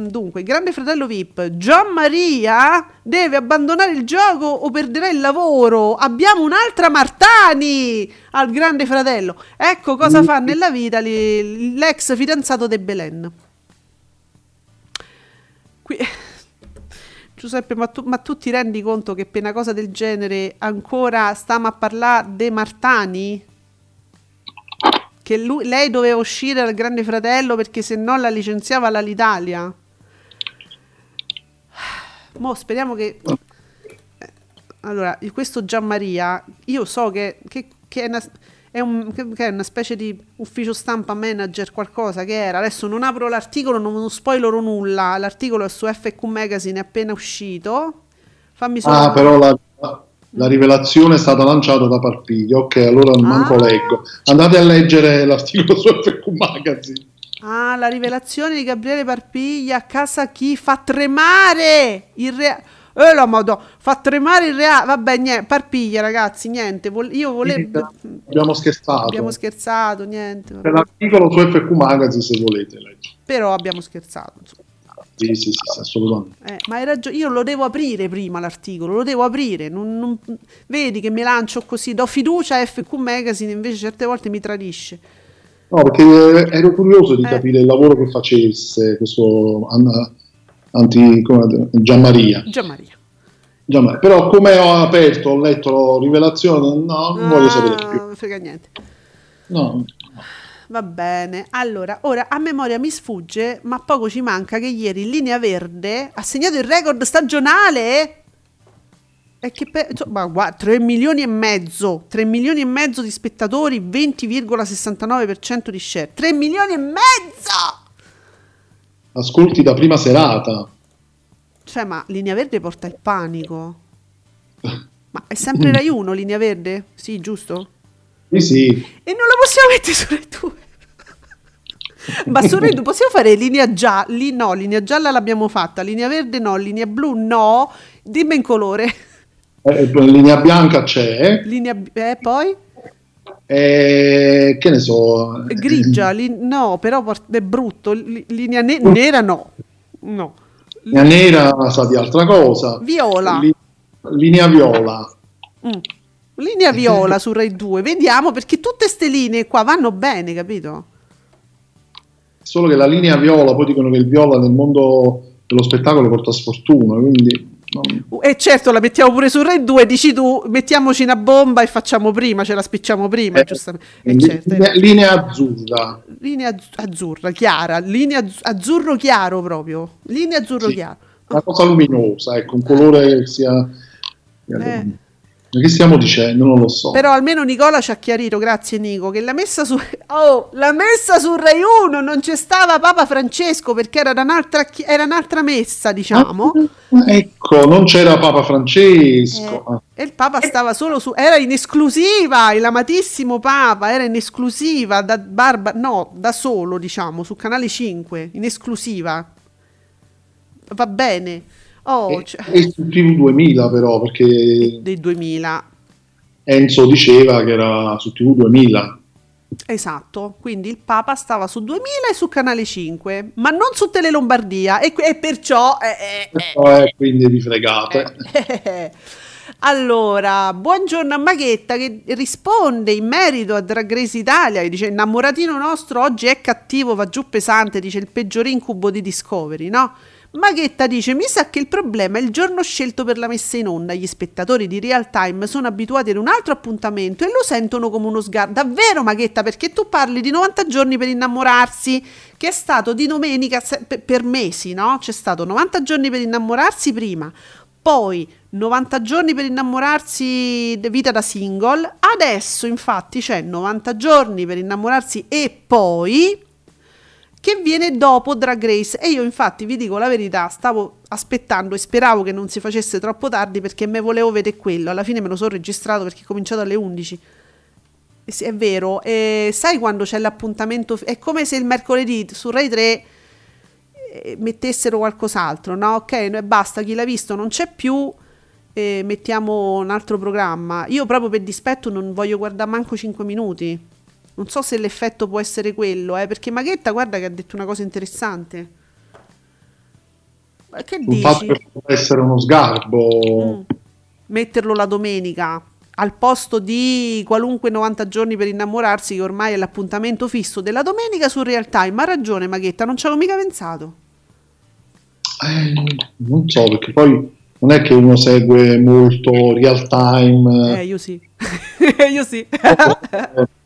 Dunque, Grande Fratello V I P, Gianmaria deve abbandonare il gioco o perderà il lavoro. Abbiamo un'altra Martani al Grande Fratello. Ecco cosa fa nella vita li, l'ex fidanzato de Belen. Qui... Giuseppe, ma tu, ma tu ti rendi conto che per una cosa del genere ancora stiamo a parlare de Martani? Che lui, lei doveva uscire dal Grande Fratello perché se no la licenziava l'Italia. Mo speriamo che... Allora, questo Gianmaria, io so che, che, che è, una, è, un, che è una specie di ufficio stampa manager qualcosa che era, adesso non apro l'articolo, non, non spoilero nulla, l'articolo è su F Q Magazine, è appena uscito, fammi solo. Ah, però la, la rivelazione è stata lanciata da Parpiglia, ok, allora ah. manco leggo, andate a leggere l'articolo su F Q Magazine. Ah, la rivelazione di Gabriele Parpiglia a casa chi fa tremare il re... Eh, la madonna, fa tremare il reale. Vabbè, niente, Parpiglia, ragazzi, niente. Vo- io volevo. Abbiamo scherzato. Abbiamo scherzato, niente. C'è l'articolo su F Q Magazine, se volete leggere. Però abbiamo scherzato. Insomma. Sì, sì, sì, assolutamente. Eh, ma hai ragione, io lo devo aprire prima l'articolo, lo devo aprire. Non, non... Vedi che mi lancio così, do fiducia a F Q Magazine, invece certe volte mi tradisce. No, perché ero curioso di eh. capire il lavoro che facesse questo Anna... Anti, come, Gianmaria. Gianmaria. Gianmaria. Però come ho aperto, ho letto la rivelazione, no, non ah, voglio sapere più. Non frega niente. No. Va bene, allora, ora a memoria mi sfugge, ma poco ci manca che ieri Linea Verde ha segnato il record stagionale. E che per, insomma, guarda, tre milioni e mezzo, tre milioni e mezzo di spettatori, venti virgola sessantanove per cento di share. tre milioni e mezzo! Ascolti da prima serata, cioè, ma Linea Verde porta il panico, ma è sempre Rai uno Linea Verde? Sì, giusto? Sì, sì. E non lo possiamo mettere su Rai due? Ma su Rai due possiamo fare linea gialla? No, linea gialla l'abbiamo fatta, linea verde no, linea blu no, dimmi in colore. Eh, linea bianca c'è, linea b- eh, poi? Eh, che ne so, grigia, li, no, però è brutto, li, linea ne- nera no, no. Linea nera sa di altra cosa, viola, li, linea viola, mm. linea viola su Rai due, vediamo, perché tutte ste linee qua vanno bene, capito? Solo che la linea viola, poi dicono che il viola nel mondo dello spettacolo porta sfortuna, quindi... No. E certo, la mettiamo pure su Rai due, dici tu, mettiamoci una bomba e facciamo prima, ce la spicciamo prima, eh, giustamente. Eh, certo, linea, linea azzurra. Linea azzurra, chiara, linea azzurro chiaro proprio, linea azzurro sì, chiaro. Una cosa luminosa, ecco, un colore che sia... Eh. Che stiamo dicendo? Non lo so. Però almeno Nicola ci ha chiarito, grazie Nico, che la messa su... Oh, la messa su Rai uno non c'è stava Papa Francesco, perché era un'altra, era un'altra messa, diciamo. Ah, ecco, non c'era Papa Francesco. Eh, e il Papa stava solo su... Era in esclusiva, il amatissimo Papa, era in esclusiva da Barba... No, da solo, diciamo, su Canale cinque, in esclusiva. Va bene. Oh, cioè... E su T V duemila però, perché dei duemila Enzo diceva che era su T V duemila. Esatto, quindi il Papa stava su duemila e su Canale cinque, ma non su Tele Lombardia, e, e perciò eh, eh, eh, quindi vi fregate. Eh, eh. Allora, buongiorno a Maghetta che risponde in merito a Drag Race Italia, che dice: innamoratino nostro oggi è cattivo, va giù pesante, dice il peggior incubo di Discovery, no? Maghetta dice: mi sa che il problema è il giorno scelto per la messa in onda, gli spettatori di Real Time sono abituati ad un altro appuntamento e lo sentono come uno sgarro. Davvero Maghetta, perché tu parli di novanta giorni per innamorarsi, che è stato di domenica per mesi, no? C'è stato novanta giorni per innamorarsi prima, poi novanta giorni per innamorarsi vita da single, adesso infatti c'è novanta giorni per innamorarsi e poi... che viene dopo Drag Race. E io infatti vi dico la verità, stavo aspettando e speravo che non si facesse troppo tardi perché me volevo vedere quello, alla fine me lo sono registrato perché è cominciato alle undici, è vero, e sai quando c'è l'appuntamento, è come se il mercoledì su Rai tre mettessero qualcos'altro, no? Ok, basta, chi l'ha visto non c'è più, e mettiamo un altro programma. Io proprio per dispetto non voglio guardare manco cinque minuti. Non so se l'effetto può essere quello, eh, perché Maghetta, guarda che ha detto una cosa interessante. Ma che dici? Il fatto che può essere uno sgarbo. Mm. Metterlo la domenica, al posto di qualunque novanta giorni per innamorarsi, che ormai è l'appuntamento fisso della domenica su Real Time. Ha ragione Maghetta, non ci avevo mica pensato. Eh, non so, perché poi... non è che uno segue molto Real Time. Eh, io sì. Io sì.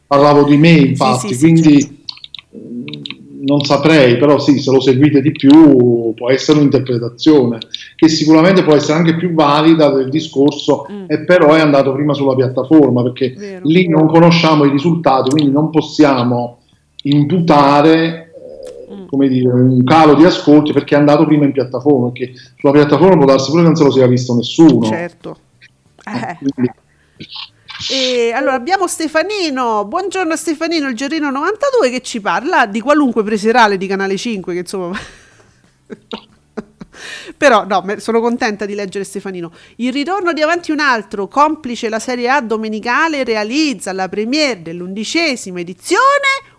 Parlavo di me, infatti, sì, sì, quindi sì, certo. non saprei, però sì, se lo seguite di più può essere un'interpretazione che sicuramente può essere anche più valida del discorso, mm. e però è andato prima sulla piattaforma, perché vero, lì non conosciamo i risultati, quindi non possiamo imputare eh, mm. come dire, un calo di ascolti perché è andato prima in piattaforma, perché sulla piattaforma può darsi pure che non se lo sia visto nessuno. Certo. Eh. Quindi, e allora abbiamo Stefanino, buongiorno Stefanino, il Gerino novantadue, che ci parla di qualunque preserale di Canale cinque, che insomma però no, sono contenta di leggere Stefanino. Il ritorno di Avanti un altro, complice la Serie A domenicale, realizza la premiere dell'undicesima edizione,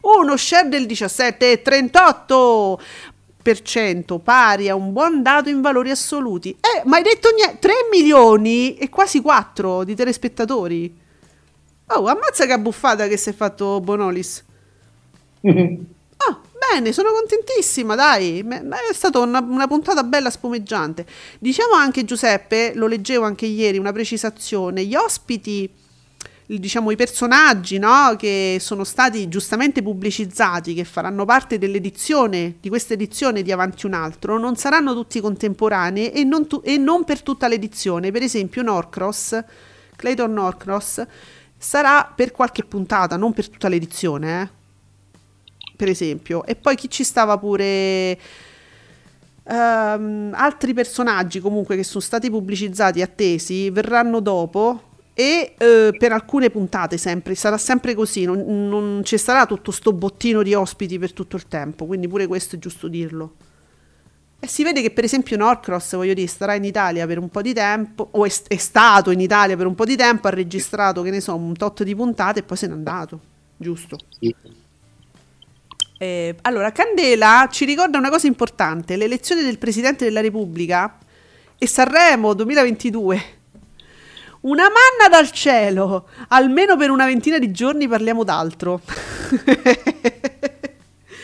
uno share del diciassette virgola trentotto per cento, pari a un buon dato in valori assoluti. Eh, ma hai detto niente, tre milioni e quasi quattro di telespettatori. Oh, ammazza che abbuffata che si è fatto Bonolis. Mm-hmm. Oh, bene, sono contentissima, dai. È stata una, una puntata bella spumeggiante. Diciamo anche, Giuseppe, lo leggevo anche ieri, una precisazione. Gli ospiti, diciamo i personaggi, no, che sono stati giustamente pubblicizzati, che faranno parte dell'edizione, di questa edizione di Avanti un altro, non saranno tutti contemporanei e non, tu- e non per tutta l'edizione. Per esempio Norcross, Clayton Norcross, sarà per qualche puntata, non per tutta l'edizione, eh? Per esempio. E poi chi ci stava pure... Um, altri personaggi comunque che sono stati pubblicizzati, attesi, verranno dopo... e eh, per alcune puntate sempre sarà sempre così, non, non ci sarà tutto sto bottino di ospiti per tutto il tempo, quindi pure questo è giusto dirlo. E si vede che per esempio Norcross, voglio dire, starà in Italia per un po' di tempo, o è, è stato in Italia per un po' di tempo, ha registrato, che ne so, un tot di puntate e poi se n'è andato, giusto? Sì. Eh, allora Candela ci ricorda una cosa importante, l'elezione del Presidente della Repubblica e Sanremo duemilaventidue. Una manna dal cielo, almeno per una ventina di giorni parliamo d'altro.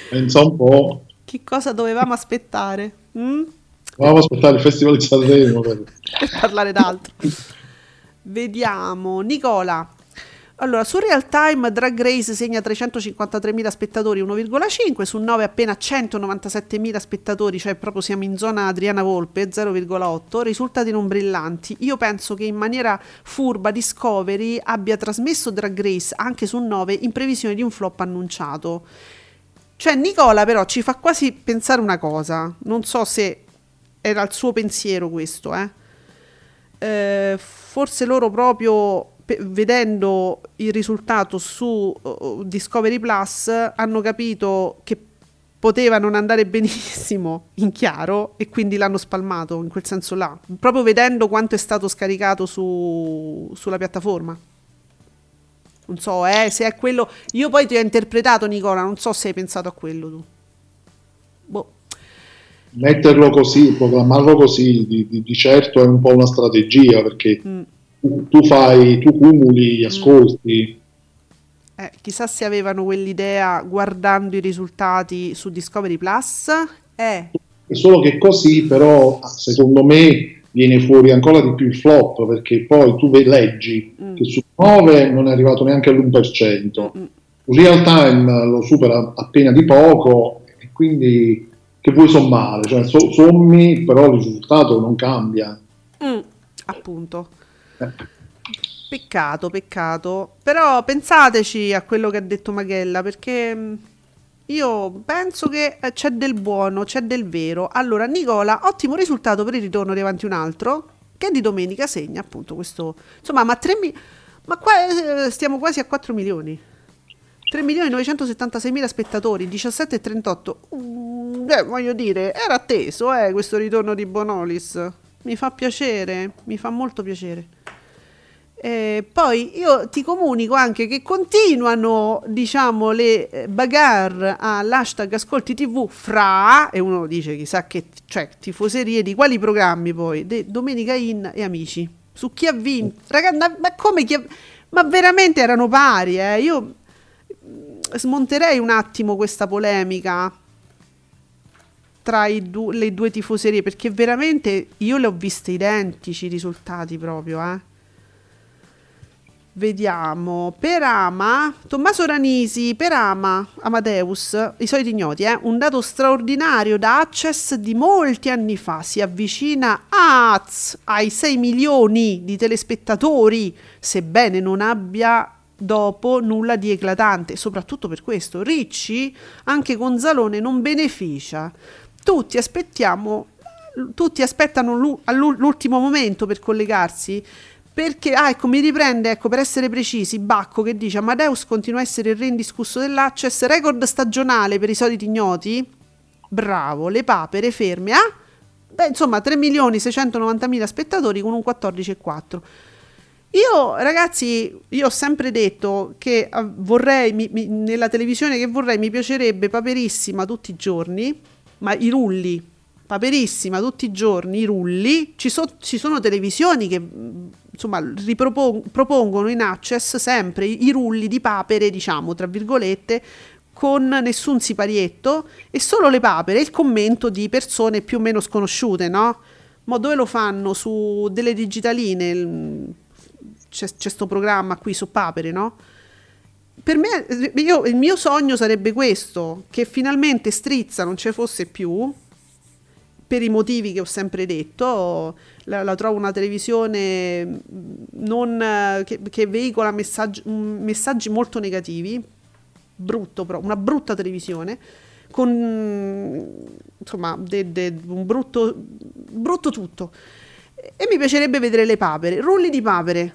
Pensa un po'. Che cosa dovevamo aspettare? Mm? Dovevamo aspettare il Festival di Sanremo per parlare d'altro. Vediamo, Nicola. Allora, su Real Time Drag Race segna trecentocinquantatremila spettatori, uno virgola cinque, su nove appena centonovantasettemila spettatori, cioè proprio siamo in zona Adriana Volpe, zero virgola otto, risultati non brillanti. Io penso che in maniera furba Discovery abbia trasmesso Drag Race anche su nove in previsione di un flop annunciato. Cioè Nicola però ci fa quasi pensare una cosa, non so se era il suo pensiero questo, eh. Eh, forse loro proprio... vedendo il risultato su Discovery Plus hanno capito che poteva non andare benissimo in chiaro e quindi l'hanno spalmato in quel senso là, proprio vedendo quanto è stato scaricato su, sulla piattaforma. Non so eh, se è quello, io poi ti ho interpretato Nicola, non so se hai pensato a quello tu. Boh. Metterlo così, programmarlo così di, di, di certo è un po' una strategia, perché mm. tu fai, tu cumuli, ascolti. Eh, chissà se avevano quell'idea guardando i risultati su Discovery Plus. Eh. Solo che così, però, secondo me viene fuori ancora di più il flop, perché poi tu leggi mm. che su nove non è arrivato neanche all'uno per cento, mm. Real Time lo supera appena di poco, e quindi che puoi sommare? Cioè, so- sommi, però il risultato non cambia. Mm. Appunto. Peccato, peccato, però pensateci a quello che ha detto Maghella, perché io penso che c'è del buono, c'è del vero. Allora Nicola, ottimo risultato per il ritorno di Avanti un altro, che di domenica segna appunto questo, insomma, ma, tre mi... ma qua stiamo quasi a quattro milioni, tre milioni novecentosettantaseimila spettatori, diciassette virgola trentotto, uh, eh, voglio dire, era atteso eh, questo ritorno di Bonolis, mi fa piacere, mi fa molto piacere. Eh, poi io ti comunico anche che continuano, diciamo, le bagarre all'hashtag Ascolti tivù fra, e uno dice chissà che, cioè, tifoserie di quali programmi poi, De Domenica In e Amici, su chi ha vinto, raga, ma come chi ha, ma veramente erano pari, eh? Io smonterei un attimo questa polemica tra i du- le due tifoserie, perché veramente io le ho viste identici i risultati proprio, eh. Vediamo, per Ama, Tommaso Ranisi, per Ama, Amadeus, i soliti ignoti, eh? Un dato straordinario da Access di molti anni fa, si avvicina az, ai sei milioni di telespettatori, sebbene non abbia dopo nulla di eclatante, soprattutto per questo. Ricci, anche con Zalone, non beneficia, tutti aspettiamo, tutti aspettano all'ultimo momento per collegarsi. Perché, ah ecco, mi riprende, ecco, per essere precisi, Bacco che dice: Amadeus continua a essere il re indiscusso dell'Access, record stagionale per i soliti ignoti, bravo, le papere ferme, ah? Beh, insomma, tre milioni seicentonovantamila spettatori con un quattordici virgola quattro. Io, ragazzi, io ho sempre detto che vorrei, mi, mi, nella televisione che vorrei, mi piacerebbe Paperissima tutti i giorni, ma i rulli, Paperissima tutti i giorni, i rulli, ci, so, ci sono televisioni che... insomma, ripropongono in Access sempre i rulli di papere, diciamo, tra virgolette, con nessun siparietto e solo le papere, il commento di persone più o meno sconosciute, no? Ma dove lo fanno? Su delle digitaline, c'è questo programma qui su papere, no? Per me, io, il mio sogno sarebbe questo, che finalmente Strizza non ce fosse più, per i motivi che ho sempre detto. La, la trovo una televisione non, che, che veicola messaggi, messaggi molto negativi, brutto, però, una brutta televisione, con insomma de, de, un brutto, brutto tutto. E mi piacerebbe vedere le papere, rulli di papere.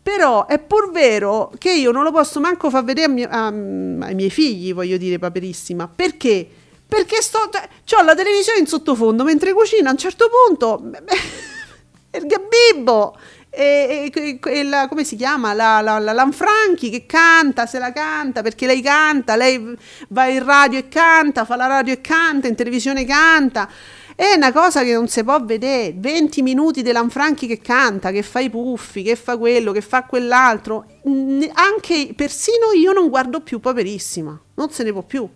Però è pur vero che io non lo posso manco far vedere a mio, a, ai miei figli, voglio dire, Paperissima, perché? Perché sto, c'ho la televisione in sottofondo mentre cucina, a un certo punto il Gabibbo e, e, e la, come si chiama, la, la, la Lanfranchi che canta, se la canta, perché lei canta, lei va in radio e canta, fa la radio e canta, in televisione canta, è una cosa che non si può vedere, venti minuti di Lanfranchi che canta, che fa i puffi, che fa quello, che fa quell'altro, anche persino io non guardo più Paperissima, non se ne può più.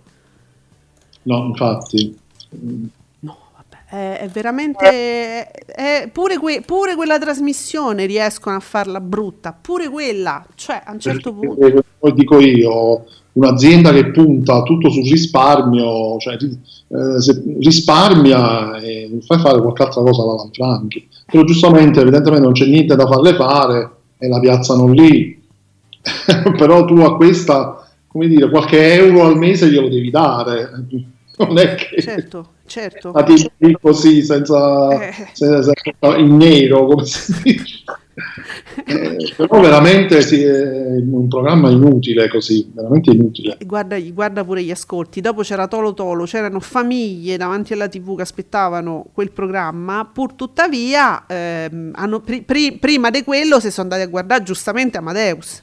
No, infatti. No, vabbè, è, è veramente... È pure, que, pure quella trasmissione riescono a farla brutta, pure quella, cioè a un certo perché, punto... Come dico io, un'azienda che punta tutto sul risparmio, cioè eh, se risparmia e non fai fare qualche altra cosa alla Lanfranchi. Però giustamente, evidentemente non c'è niente da farle fare e la piazzano lì. Però tu a questa, come dire, qualche euro al mese glielo devi dare. Non è che certo, certo. La tiri così senza, eh. senza, senza in nero, come si dice. eh, però veramente sì, è un programma inutile così, veramente inutile. Guarda, guarda pure gli ascolti. Dopo c'era Tolo Tolo, c'erano famiglie davanti alla tivù che aspettavano quel programma. Pur tuttavia, ehm, hanno pri- pri- prima di quello si sono andati a guardare giustamente Amadeus.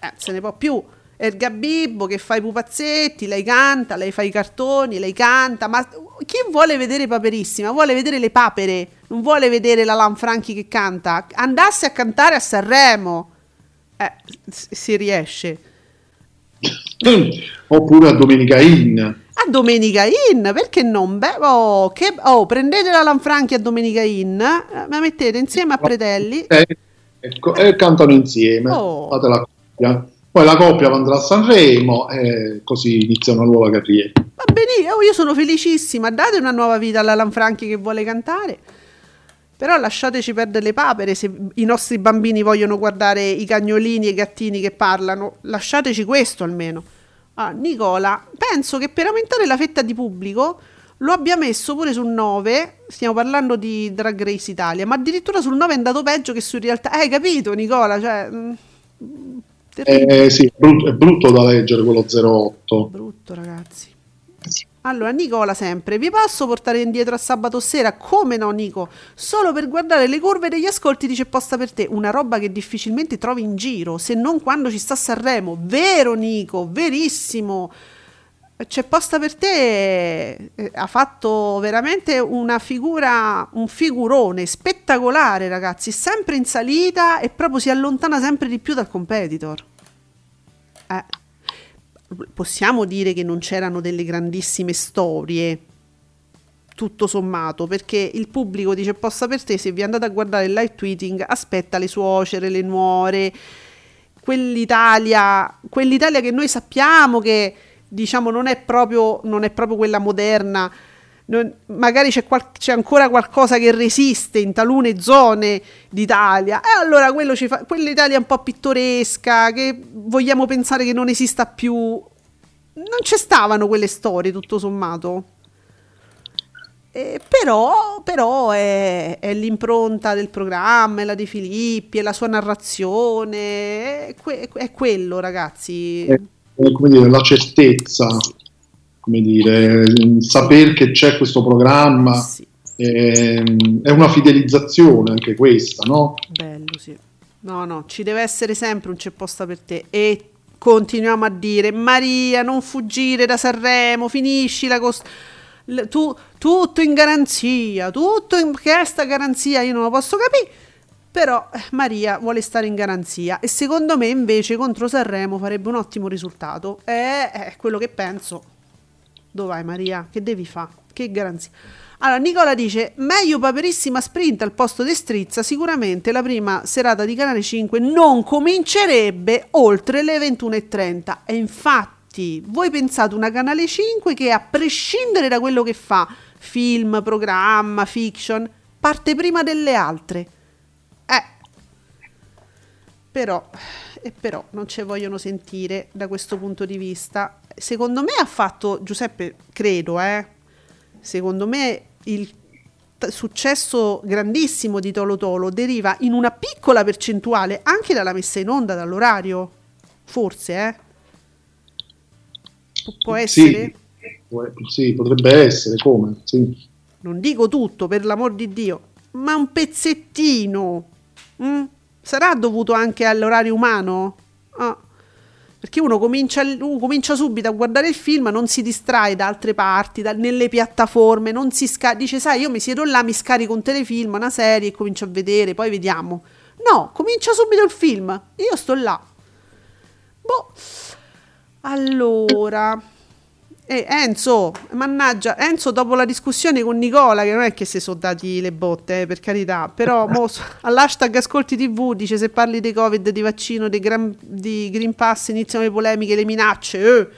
Eh, se ne può più. È il Gabibbo che fa i pupazzetti, lei canta, lei fa i cartoni, lei canta, ma chi vuole vedere Paperissima? Vuole vedere le papere, non vuole vedere la Lanfranchi che canta, andasse a cantare a Sanremo, eh, si riesce. Oppure a Domenica In. A Domenica In, perché non? Beh, oh, che, oh, prendete la Lanfranchi a Domenica In, la mettete insieme a Pretelli. E, e, e cantano insieme, oh. Fate la coppia. Poi la coppia andrà a Sanremo e così inizia una nuova carriera. Va benissimo, io sono felicissima, date una nuova vita alla Lanfranchi che vuole cantare, però lasciateci perdere le papere se i nostri bambini vogliono guardare i cagnolini e i gattini che parlano, lasciateci questo almeno. Ah, Nicola, penso che per aumentare la fetta di pubblico lo abbia messo pure sul nove, stiamo parlando di Drag Race Italia, ma addirittura sul nove è andato peggio che su realtà. Hai capito, Nicola? Cioè... Mh, Eh, sì, è brutto, è brutto da leggere quello zero otto. Brutto, ragazzi. Allora, Nicola sempre, vi posso portare indietro a sabato sera? Come no, Nico? Solo per guardare le curve degli ascolti di C'è posta per te, una roba che difficilmente trovi in giro, se non quando ci sta Sanremo. Vero, Nico, verissimo. C'è posta per te, ha fatto veramente una figura, un figurone spettacolare, ragazzi, sempre in salita e proprio si allontana sempre di più dal competitor. Eh, possiamo dire che non c'erano delle grandissime storie, tutto sommato, perché il pubblico dice posta per te, se vi andate a guardare il live tweeting, aspetta le suocere, le nuore, quell'Italia, quell'Italia che noi sappiamo che, diciamo, non è proprio, non è proprio quella moderna. Non, magari c'è, qual- c'è ancora qualcosa che resiste in talune zone d'Italia, e allora quello ci fa, quell'Italia un po' pittoresca che vogliamo pensare che non esista più, non ci stavano quelle storie tutto sommato, eh, però, però è, è l'impronta del programma, è la De Filippi, è la sua narrazione, è, que- è quello, ragazzi, è, è come dire, la certezza, come dire, saper che c'è questo programma, sì. è, è una fidelizzazione anche questa, no? Bello, sì. No, no, ci deve essere sempre un C'è posta per te, e continuiamo a dire: Maria, non fuggire da Sanremo, finisci la cost- l- tu, tutto in garanzia, tutto in che sta garanzia io non la posso capire, però Maria vuole stare in garanzia, e secondo me invece contro Sanremo farebbe un ottimo risultato, è, è quello che penso. Dove vai Maria? Che devi fare? Che garanzia? Allora Nicola dice: meglio Paperissima Sprint al posto di Strizza, sicuramente la prima serata di Canale cinque non comincerebbe oltre le ventuno e trenta. E infatti voi pensate una Canale cinque che, a prescindere da quello che fa, film, programma, fiction, parte prima delle altre. Eh Però E però non ci vogliono sentire da questo punto di vista. Secondo me ha fatto, Giuseppe, credo, eh, secondo me il t- successo grandissimo di Tolo Tolo deriva in una piccola percentuale anche dalla messa in onda, dall'orario, forse, eh? Pu- può essere? Sì, sì, potrebbe essere, come? Sì. Non dico tutto, per l'amor di Dio, ma un pezzettino. Mm? Sarà dovuto anche all'orario umano? Ah, perché uno comincia, uh, comincia subito a guardare il film, non si distrae da altre parti, da, nelle piattaforme, non si sca- dice, sai, io mi siedo là, mi scarico un telefilm, una serie e comincio a vedere, poi vediamo. No, comincia subito il film, io sto là. Boh, allora... Eh, Enzo, mannaggia, Enzo dopo la discussione con Nicola, che non è che si sono dati le botte, eh, per carità, però mo, all'hashtag Ascolti tivù dice: se parli di Covid, di vaccino, di, gran, di Green Pass iniziano le polemiche, le minacce, eh.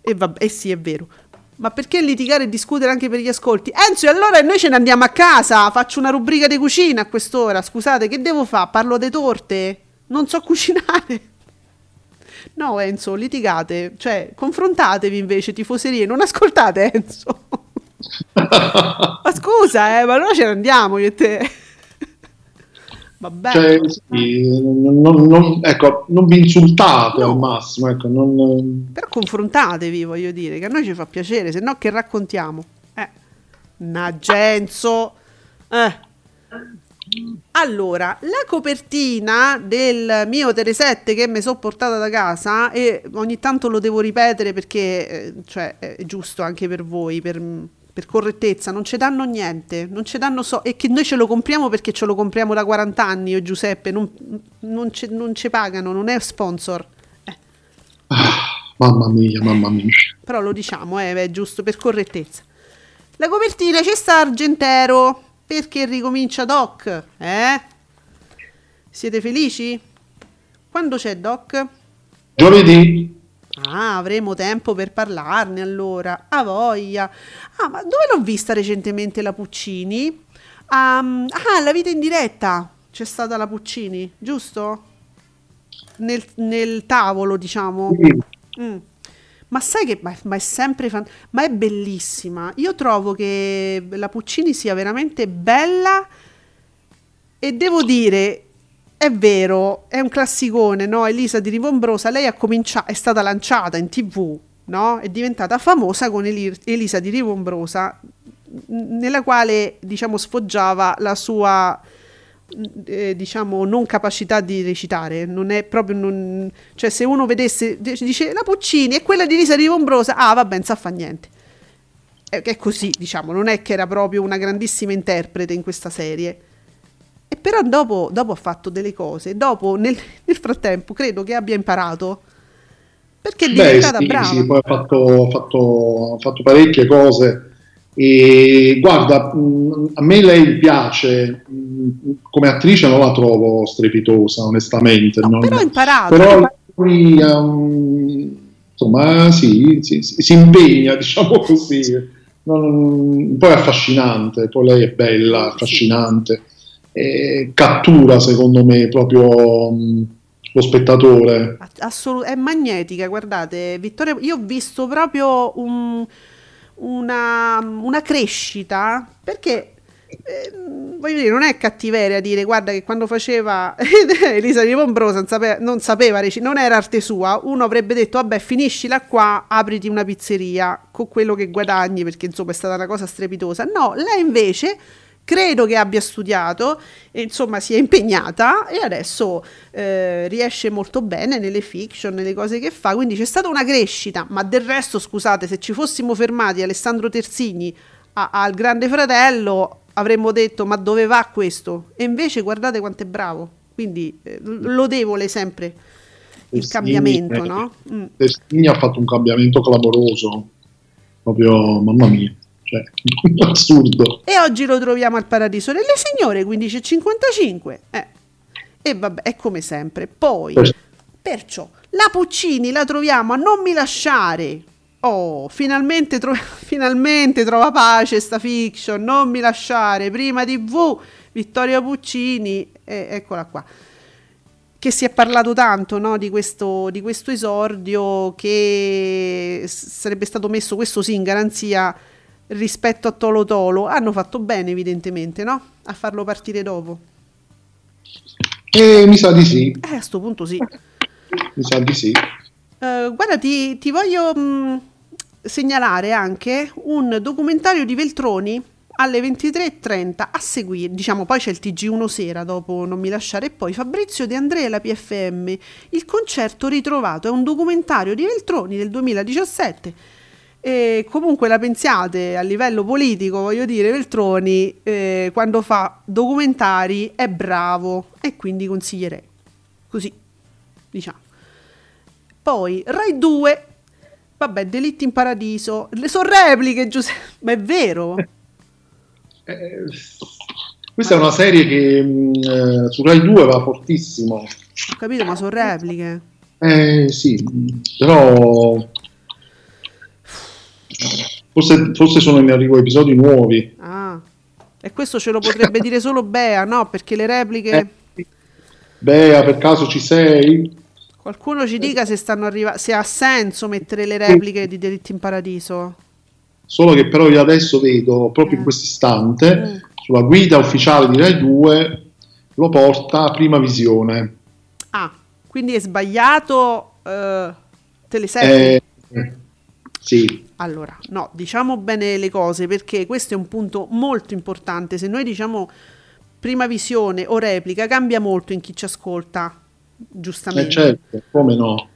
E vabbè, eh sì, è vero, ma perché litigare e discutere anche per gli ascolti? Enzo, e allora noi ce ne andiamo a casa, faccio una rubrica di cucina a quest'ora, scusate, che devo fare? Parlo di torte? Non so cucinare. No Enzo, litigate, cioè confrontatevi invece, tifoserie, non ascoltate Enzo. Ma scusa, eh, ma allora ce ne andiamo io e te. Vabbè. Cioè, sì, non, non, ecco, non vi insultate, no, al massimo, ecco, non... Però confrontatevi, voglio dire, che a noi ci fa piacere, se no che raccontiamo? Eh. Nagenzo. Eh. Allora, la copertina del mio Teleset che mi sono portata da casa, e ogni tanto lo devo ripetere perché, cioè, è giusto anche per voi, per, per correttezza, non ci danno niente, non ci danno so- e che noi ce lo compriamo perché ce lo compriamo da quaranta anni, io e Giuseppe, non, non, ce, non ce pagano, non è sponsor. Eh. Ah, mamma mia, mamma mia. Però lo diciamo, eh, è giusto per correttezza. La copertina c'è sta Argentero. Perché ricomincia Doc? Eh? Siete felici? Quando c'è Doc? Giovedì. Ah, avremo tempo per parlarne allora. A voglia. Ah, ma dove l'ho vista recentemente la Puccini? Um, ah, La vita in diretta. C'è stata la Puccini, giusto? Nel, nel tavolo, diciamo. Mm. Ma sai che ma, ma è sempre fan- ma è bellissima. Io trovo che la Puccini sia veramente bella, e devo dire, è vero, è un classicone, no? Elisa di Rivombrosa, lei ha cominciato, è stata lanciata in tivù, no? È diventata famosa con Elir- Elisa di Rivombrosa, nella quale, diciamo, sfoggiava la sua Eh, diciamo non capacità di recitare, non è proprio non... cioè se uno vedesse dice la Puccini è quella di Elisa di Rivombrosa, ah vabbè, non sa fa niente, è, è così, diciamo, non è che era proprio una grandissima interprete in questa serie, e però dopo, dopo ha fatto delle cose, dopo nel, nel frattempo credo che abbia imparato, perché è diventata Beh, sì, brava sì, poi ha fatto, fatto, fatto parecchie cose. E guarda, a me lei piace, come attrice non la trovo strepitosa, onestamente. No, non... Però ho imparato. Però lui, um, insomma, sì, sì, sì, si impegna, diciamo così. Non... Poi è affascinante, poi lei è bella, affascinante. E cattura, secondo me, proprio... Um, lo spettatore. Assolut- è magnetica, guardate Vittoria, io ho visto proprio un, una, una crescita, perché eh, voglio dire, non è cattiveria dire guarda che quando faceva Elisa di Rivombrosa non sapeva, non, sapeva rec- non era arte sua, uno avrebbe detto vabbè finiscila qua, apriti una pizzeria con quello che guadagni, perché insomma è stata una cosa strepitosa. No, lei invece credo che abbia studiato, e insomma si è impegnata e adesso eh, riesce molto bene nelle fiction, nelle cose che fa, quindi c'è stata una crescita. Ma del resto, scusate, se ci fossimo fermati Alessandro Terzigni al Grande Fratello avremmo detto ma dove va questo? E invece guardate quanto è bravo, quindi eh, lodevole sempre Terzigni, il cambiamento, no? Mm. Terzigni ha fatto un cambiamento clamoroso, proprio mamma mia. Cioè, assurdo. E oggi lo troviamo al Paradiso delle Signore quindici e cinquantacinque, eh. E vabbè, è come sempre. Poi perciò la Puccini la troviamo a Non mi lasciare. Oh, finalmente, tro- finalmente trova pace sta fiction. Non mi lasciare, prima tivù, Vittoria Puccini, eh, eccola qua, che si è parlato tanto, no, di questo, di questo esordio, che sarebbe stato messo, questo sì, in garanzia rispetto a Tolo Tolo. Hanno fatto bene evidentemente, no? A farlo partire dopo. Eh, mi sa di sì. Eh, a sto punto sì. Mi sa di sì. Uh, guarda, ti, ti voglio mh, segnalare anche un documentario di Veltroni alle ventitré e trenta a seguire, diciamo, poi c'è il T G uno Sera dopo Non mi lasciare, e poi Fabrizio De André e la P F M, il concerto ritrovato. È un documentario di Veltroni del duemiladiciassette. E comunque la pensiate a livello politico, voglio dire, Veltroni eh, quando fa documentari è bravo, e quindi consiglierei così, diciamo. Poi Rai due, vabbè, Delitti in Paradiso, le sono repliche, Giuseppe, ma è vero? Eh, questa ma... è una serie che mh, su Rai due va fortissimo, ho capito, ma sono repliche, eh sì, però Forse, forse sono in arrivo episodi nuovi. Ah, e questo ce lo potrebbe dire solo Bea, no? Perché le repliche... Eh, Bea, per caso ci sei? Qualcuno ci dica se stanno arrivando, se ha senso mettere le repliche di Delitti in Paradiso. Solo che però io adesso vedo, proprio eh. in questo istante, mm. sulla guida ufficiale di Rai due, lo porta a prima visione. Ah, quindi è sbagliato eh, teleserie? Eh, sì. Allora, no, diciamo bene le cose, perché questo è un punto molto importante. Se noi diciamo prima visione o replica, cambia molto in chi ci ascolta, giustamente. Eh certo, come no.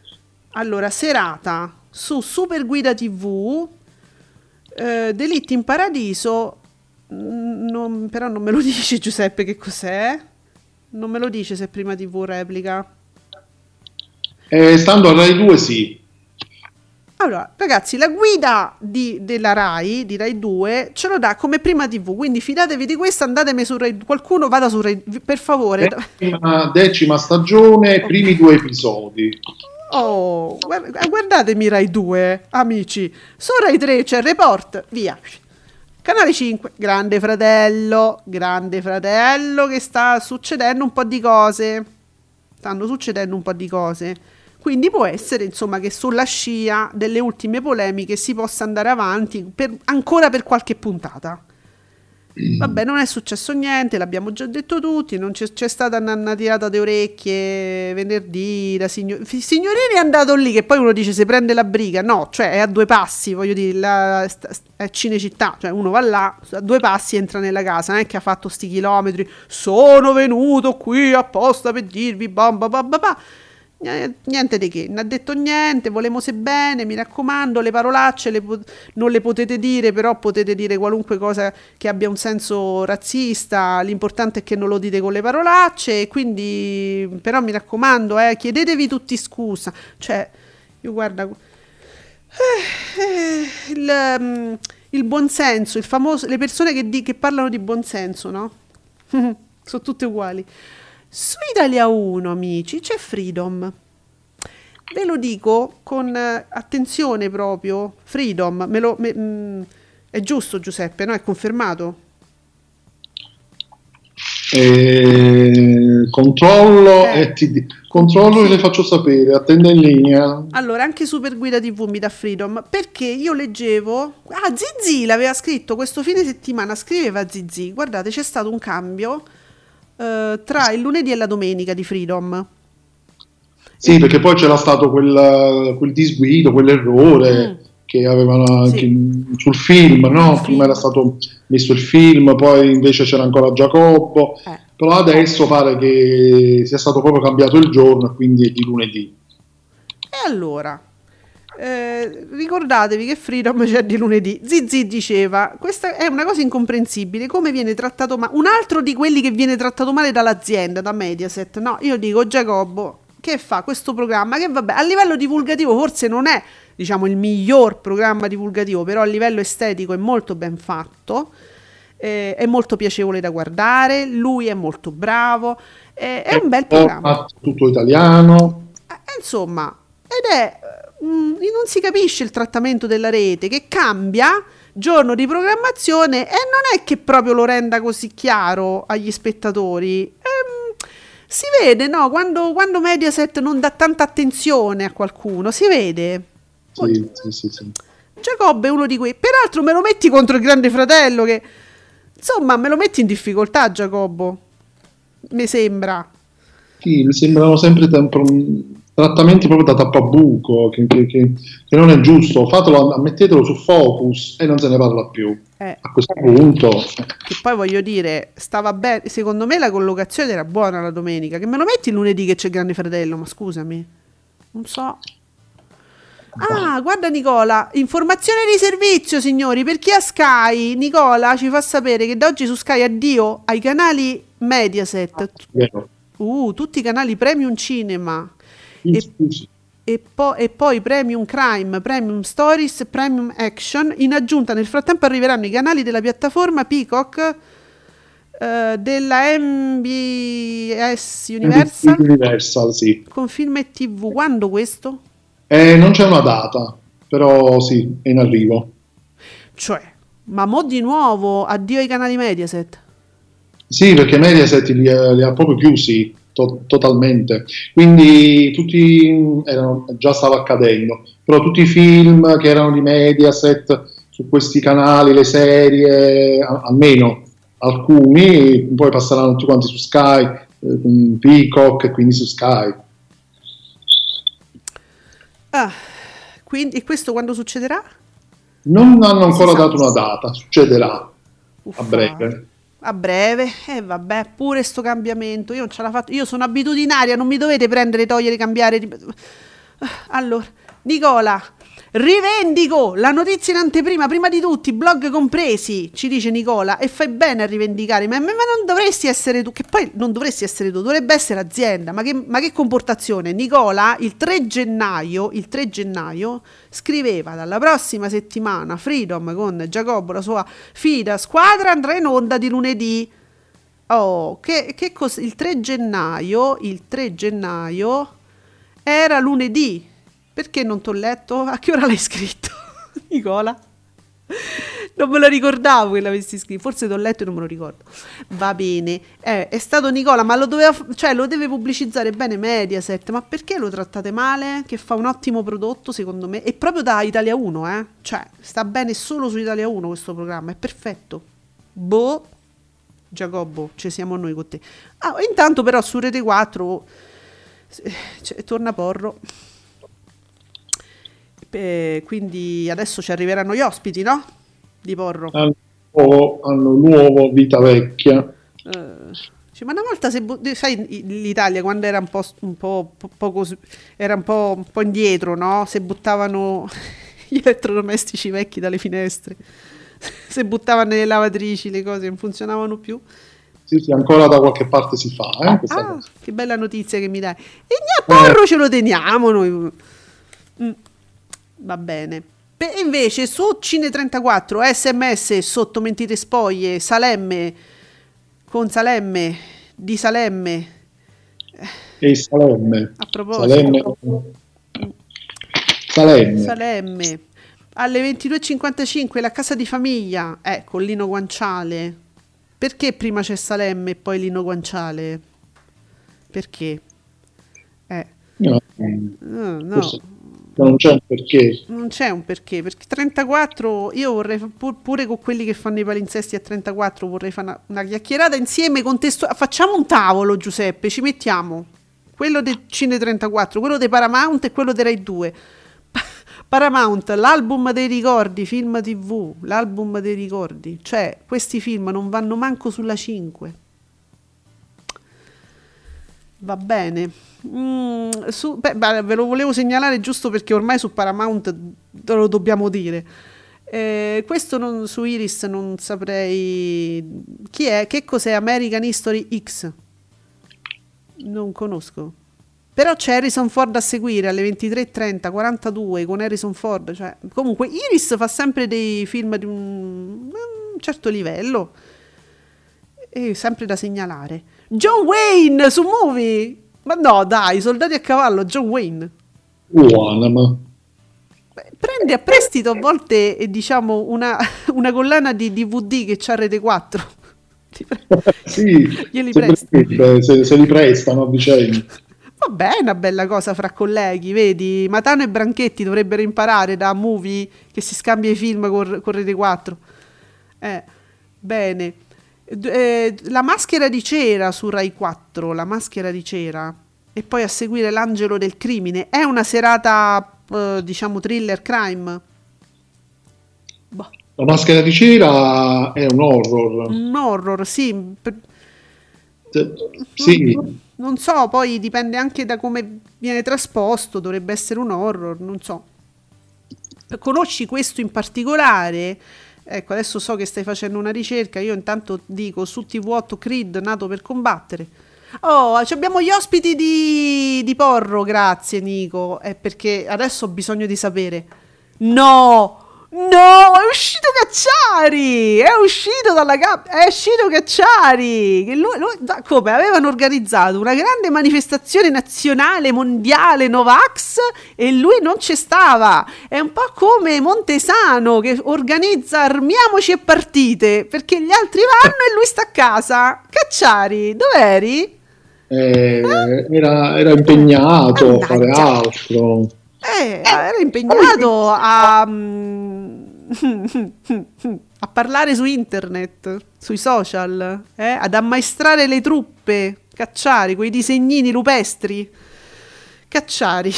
Allora, serata su Super Guida tivù, eh, Delitti in Paradiso, non, però non me lo dice Giuseppe che cos'è? Non me lo dice se è prima tivù o replica. Eh, stando a Rai due sì. Allora, ragazzi, la guida di, della Rai, di Rai due, ce lo dà come prima tivù, quindi fidatevi di questa, andatemi su Rai, qualcuno vada su Rai, per favore. Decima, decima stagione, okay. Primi due episodi. Oh, guardatemi Rai due, amici. Su Rai tre c'è Report, via. Canale cinque, Grande Fratello, Grande Fratello, che sta succedendo un po' di cose. Stanno succedendo un po' di cose. Quindi può essere, insomma, che sulla scia delle ultime polemiche si possa andare avanti per, ancora per qualche puntata. Vabbè, non è successo niente, l'abbiamo già detto tutti, non c'è, c'è stata una, una tirata di orecchie venerdì, da signor... Signorini è andato lì, che poi uno dice se prende la briga, no, cioè è a due passi, voglio dire, la, è Cinecittà, cioè uno va là, a due passi entra nella casa, non è che ha fatto sti chilometri, sono venuto qui apposta per dirvi bam bam bam bam bam. Niente di che, non ha detto niente, volemo se bene, mi raccomando, le parolacce le po- non le potete dire, però potete dire qualunque cosa che abbia un senso razzista, l'importante è che non lo dite con le parolacce, quindi però mi raccomando, eh, chiedetevi tutti scusa, cioè io guarda eh, eh, il, um, il buonsenso, il famoso, le persone che, di, che parlano di buonsenso, no? sono tutte uguali. Su Italia uno, amici, c'è Freedom. Ve lo dico con attenzione proprio, Freedom, me lo, me, mh, è giusto Giuseppe, no? È confermato? Eh, controllo eh. e ti, controllo e le faccio sapere, attenda in linea. Allora, anche Super Guida tivù mi dà Freedom, perché io leggevo, ah, Zizi l'aveva scritto questo fine settimana, scriveva Zizi, guardate c'è stato un cambio eh, tra il lunedì e la domenica di Freedom. Sì, perché poi c'era stato quel, quel disguido, quell'errore mm. che avevano sì. che, sul film, no? Prima sì. era stato messo il film, poi invece c'era ancora Giacobbo, eh. però adesso pare che sia stato proprio cambiato il giorno, quindi è di lunedì. E allora, eh, ricordatevi che Freedom c'è di lunedì. Zizi diceva, questa è una cosa incomprensibile, come viene trattato male, un altro di quelli che viene trattato male dall'azienda, da Mediaset, no? Io dico Giacobbo, che fa questo programma che vabbè a livello divulgativo forse non è diciamo il miglior programma divulgativo, però a livello estetico è molto ben fatto, eh, è molto piacevole da guardare, lui è molto bravo, eh, è, è un bel programma tutto italiano, eh, insomma, ed è mh, non si capisce il trattamento della rete che cambia giorno di programmazione e non è che proprio lo renda così chiaro agli spettatori, eh, si vede, no? Quando, quando Mediaset non dà tanta attenzione a qualcuno, si vede. Sì, sì, sì, sì. Giacobbe è uno di quei. Peraltro me lo metti contro il Grande Fratello che... Insomma, me lo metti in difficoltà, Giacobbo. Mi sembra. Sì, mi sembrano sempre tempo... trattamenti proprio da tappabuco, che, che, che, che non è giusto. Fatelo, mettetelo su Focus e non se ne parla più. Eh, a questo punto. Che poi voglio dire, stava bene, secondo me la collocazione era buona la domenica, che me lo metti il lunedì che c'è Grande Fratello, ma scusami. Non so. Ah, guarda Nicola, informazione di servizio, signori, per chi ha Sky, Nicola ci fa sapere che da oggi su Sky addio ai canali Mediaset. Uh, tutti i canali Premium Cinema. E, e, po- e poi Premium Crime, Premium Stories, Premium Action. In aggiunta nel frattempo arriveranno i canali della piattaforma Peacock, eh, della M B S Universal, Universal sì. Con film e tivù. Quando questo? Eh, non c'è una data, però sì, è in arrivo. Cioè, ma mo di nuovo addio ai canali Mediaset? Sì, perché Mediaset li, li ha proprio chiusi To- totalmente, quindi tutti erano, già stava accadendo, però tutti i film che erano di Mediaset su questi canali, le serie, a- almeno alcuni, poi passeranno tutti quanti su Sky, eh, Peacock e quindi su Sky. Ah, quindi, e questo quando succederà? Non hanno ancora dato una data, succederà Uffa. a breve. A breve, e eh, vabbè, pure sto cambiamento, io non ce l'ho fatto, io sono abitudinaria, non mi dovete prendere, togliere, cambiare. Allora, Nicola, rivendico la notizia in anteprima, prima di tutti, blog compresi, ci dice Nicola, e fai bene a rivendicare, ma, ma non dovresti essere tu, che poi non dovresti essere tu, dovrebbe essere azienda, ma che, ma che comportazione. Nicola, il tre gennaio, il tre gennaio, scriveva: dalla prossima settimana Freedom con Giacobbo, la sua fida squadra, andrà in onda di lunedì. Oh, che, che cos- il tre gennaio, il tre gennaio era lunedì. Perché non t'ho letto? A che ora l'hai scritto, Nicola? Non me lo ricordavo che l'avessi scritto, forse t'ho letto e non me lo ricordo. Va bene, eh, è stato Nicola, ma lo doveva, cioè lo deve pubblicizzare bene Mediaset, ma perché lo trattate male? Che fa un ottimo prodotto secondo me, e proprio da Italia uno, eh? Cioè sta bene solo su Italia uno questo programma, è perfetto. Boh, Giacobbo, ci siamo noi con te. Ah, intanto però su Rete quattro cioè, torna Porro. Eh, quindi adesso ci arriveranno gli ospiti, no? Di Porro. Hanno nuovo, nuovo Vita Vecchia. Eh, cioè, ma una volta, se sai, l'Italia quando era un po', un po', po, poco, era un po', un po' indietro, no? Se buttavano gli elettrodomestici vecchi dalle finestre, se buttavano le lavatrici, le cose non funzionavano più. Sì, sì, ancora da qualche parte si fa. Eh, ah, ah, che bella notizia che mi dai. E a Porro eh. ce lo teniamo noi. Mm. Va bene. E invece su Cine trentaquattro, S M S sotto mentite spoglie, Salemme con Salemme di Salemme. E Salemme. A proposito. Salemme. Salemme. Alle ventidue e cinquantacinque la casa di famiglia, eh, con Lino Guanciale. Perché prima c'è Salemme e poi Lino Guanciale? Perché? Eh. No, no, no. Non c'è un perché. Non c'è un perché, perché trentaquattro, io vorrei pur, pure con quelli che fanno i palinsesti a trentaquattro vorrei fare una, una chiacchierata insieme, contesto, facciamo un tavolo, Giuseppe, ci mettiamo quello del Cine trentaquattro, quello dei Paramount e quello dei Rai due. Paramount, l'album dei ricordi, film tv, l'album dei ricordi, cioè questi film non vanno manco sulla cinque. Va bene, mm, su, beh, beh, ve lo volevo segnalare giusto perché ormai su Paramount lo dobbiamo dire. Eh, questo non, su Iris non saprei chi è, che cos'è American History X, non conosco, però c'è Harrison Ford a seguire alle ventitré e trenta, quarantadue con Harrison Ford, cioè, comunque Iris fa sempre dei film di un, un certo livello, e sempre da segnalare. John Wayne su Movie, ma no dai, Soldati a cavallo, John Wayne. Buona, ma prende a prestito a volte, eh, diciamo una, una collana di D V D che c'ha Rete quattro. Pre... sì, glieli presta. Se, se li prestano a vicenda. Va bene, una bella cosa fra colleghi, vedi? Matano e Branchetti dovrebbero imparare da Movie che si scambia i film con, con Rete quattro. Eh, bene. Eh, la maschera di cera su Rai quattro, la maschera di cera, e poi a seguire l'angelo del crimine, è una serata eh, diciamo thriller crime, boh. La maschera di cera è un horror, un horror sì, per... sì. Non, non so, poi dipende anche da come viene trasposto, dovrebbe essere un horror, non so, conosci questo in particolare? Ecco, adesso so che stai facendo una ricerca, io intanto dico su T V otto Creed, Nato per combattere. Oh, abbiamo gli ospiti di, di Porro, grazie Nico, è perché adesso ho bisogno di sapere. No, no, è uscito Cacciari, è uscito dalla cap- è uscito Cacciari, che lui, lui, da, come avevano organizzato una grande manifestazione nazionale mondiale Novax e lui non ci stava, è un po' come Montesano che organizza armiamoci e partite, perché gli altri vanno e lui sta a casa. Cacciari, dov'eri? Eh, eh? Era, era impegnato Annaggia. a fare altro, eh, era impegnato a... Um, a parlare su internet, sui social, eh? Ad ammaestrare le truppe, Cacciari, quei disegnini rupestri, Cacciari.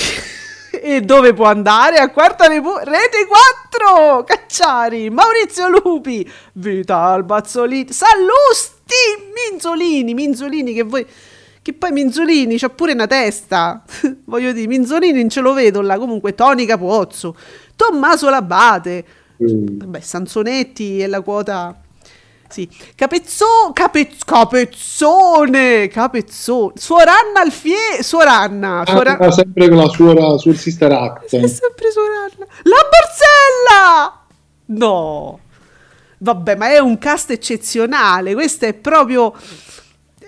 E dove può andare? A Quarta Repubblica, Rete quattro, Cacciari, Maurizio Lupi, Vital Bazzolini, Sallusti, Minzolini, Minzolini che voi... che poi Minzolini c'ha pure una testa, voglio dire, Minzolini non ce lo vedo là, comunque Toni Capozzo, Tommaso Labate, mm. Vabbè, Sansonetti è la quota, sì, Capezzo, Capez, Capezzone, Capezzone, Suoranna Alfie, Suoranna, Suoranna. Ah, sempre con la suora, sul sister act, è sempre Suoranna, la Borsella, no, vabbè, ma è un cast eccezionale, questo è proprio...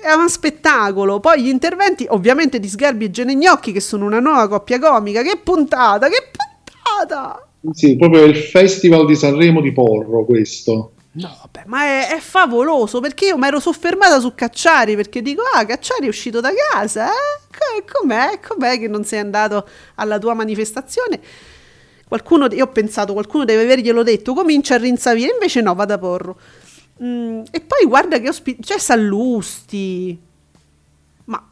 è un spettacolo, poi gli interventi ovviamente di Sgarbi e Genegnocchi che sono una nuova coppia comica, che puntata, che puntata! Sì, proprio il Festival di Sanremo di Porro questo. No, vabbè, ma è, è favoloso, perché io mi ero soffermata su Cacciari, perché dico, ah, Cacciari è uscito da casa, eh? Com'è, com'è che non sei andato alla tua manifestazione? Qualcuno, io ho pensato, qualcuno deve averglielo detto, comincia a rinsavire, invece no, vada Porro. Mm, e poi guarda che ospiti, c'è Sallusti, ma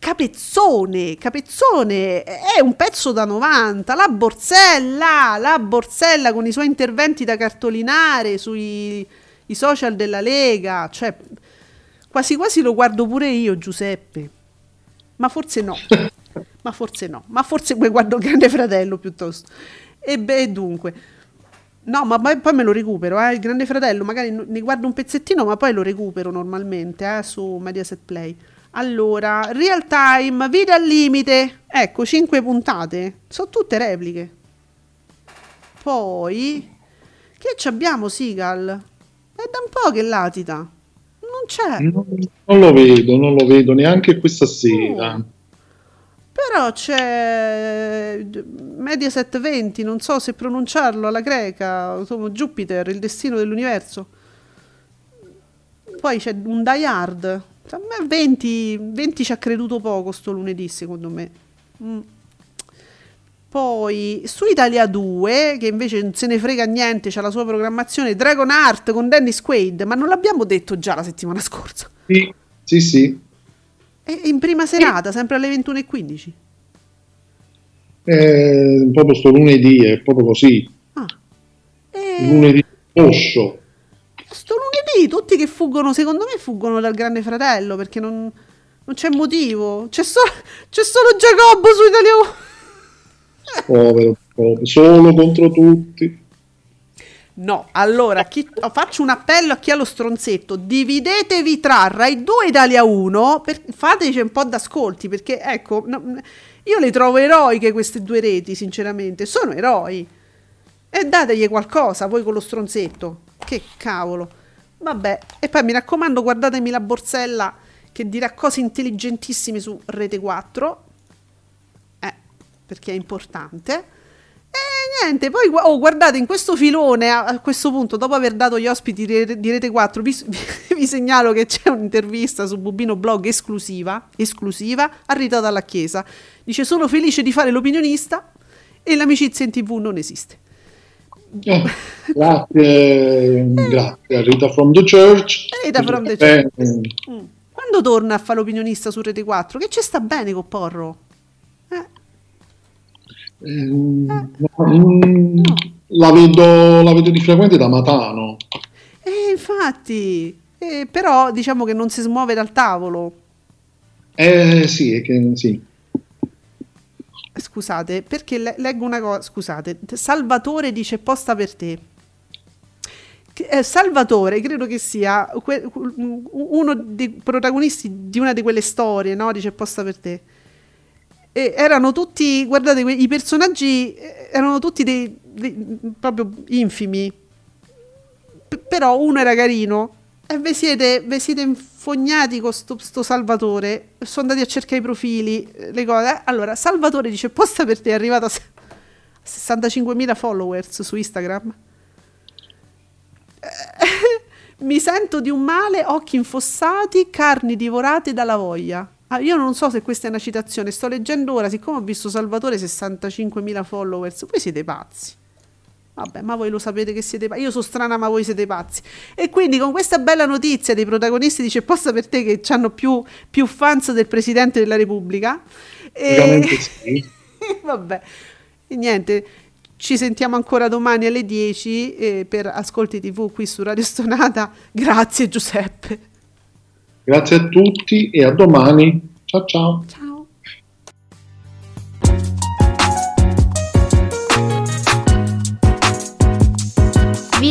Capezzone, Capezzone è un pezzo da novanta, la Borsella, la Borsella con i suoi interventi da cartolinare sui i social della Lega, cioè quasi quasi lo guardo pure io, Giuseppe, ma forse no, ma forse no, ma forse guardo il Grande Fratello piuttosto, e beh, dunque... No, ma poi me lo recupero, eh, il Grande Fratello, magari ne guardo un pezzettino, ma poi lo recupero normalmente, eh, su Mediaset Play. Allora, Real Time, Vita al Limite, ecco, cinque puntate, sono tutte repliche. Poi, che abbiamo Sigal? È da un po' che latita, non c'è. Non, non lo vedo, non lo vedo neanche questa sera. Mm. Però c'è Mediaset venti, non so se pronunciarlo alla greca, Jupiter, il destino dell'universo. Poi c'è un Die Hard. A me venti, venti ci ha creduto poco sto lunedì, secondo me. Mm. Poi su Italia due, che invece non se ne frega niente, c'ha la sua programmazione, Dragon Heart con Dennis Quaid, ma non l'abbiamo detto già la settimana scorsa? Sì, sì, sì. E in prima serata, sempre alle ventuno e quindici? Eh, proprio sto lunedì, è proprio così. Ah. E... lunedì rosso. Sto lunedì, tutti che fuggono, secondo me fuggono dal Grande Fratello, perché non, non c'è motivo. C'è, so- c'è solo Giacobbo su Italia uno. Povero, povero, solo contro tutti. No, allora chi, faccio un appello a chi ha lo stronzetto: dividetevi tra Rai due e Italia uno, per, fateci un po' d'ascolti, perché ecco, no, io le trovo eroiche queste due reti, sinceramente, sono eroi, e dategli qualcosa voi con lo stronzetto, che cavolo. Vabbè, e poi mi raccomando, guardatemi la Borsella che dirà cose intelligentissime su Rete quattro, perché è importante. E niente, poi oh, guardate, in questo filone, a, a questo punto, dopo aver dato gli ospiti di, di Rete quattro, vi, vi, vi segnalo che c'è un'intervista su Bubino Blog esclusiva, esclusiva, arrivata dalla Chiesa. Dice: sono felice di fare l'opinionista e l'amicizia in TV non esiste. Eh, grazie, grazie Rita from the Church. Rita from the Church. Mm. Quando torna a fare l'opinionista su Rete quattro? Che ci sta bene con Porro? Eh. No, no. La, vedo, la vedo di frequente da Matano, eh, infatti, eh, però diciamo che non si smuove dal tavolo, eh sì, è che, sì. Scusate, perché le- leggo una cosa, scusate, Salvatore dice posta per te. Eh, Salvatore credo che sia que- uno dei protagonisti di una di quelle storie, no? Dice posta per te. E erano tutti, guardate, i personaggi erano tutti dei, dei proprio infimi, P- però uno era carino, e ve siete, ve siete infognati con sto, sto Salvatore, sono andati a cercare i profili, le cose. Allora Salvatore dice posta per te è arrivato a sessantacinquemila followers su Instagram. Mi sento di un male, occhi infossati, carni divorate dalla voglia. Ah, io non so se questa è una citazione, sto leggendo ora, siccome ho visto Salvatore sessantacinquemila followers, voi siete pazzi. Vabbè, ma voi lo sapete che siete pazzi, io sono strana, ma voi siete pazzi. E quindi con questa bella notizia dei protagonisti dice posta per te, che hanno più, più fans del Presidente della Repubblica. E... sì. Vabbè, e niente, ci sentiamo ancora domani alle dieci eh, per Ascolti tivù qui su Radio Stonata. Grazie Giuseppe. Grazie a tutti e a domani. Ciao ciao. Ciao. Vi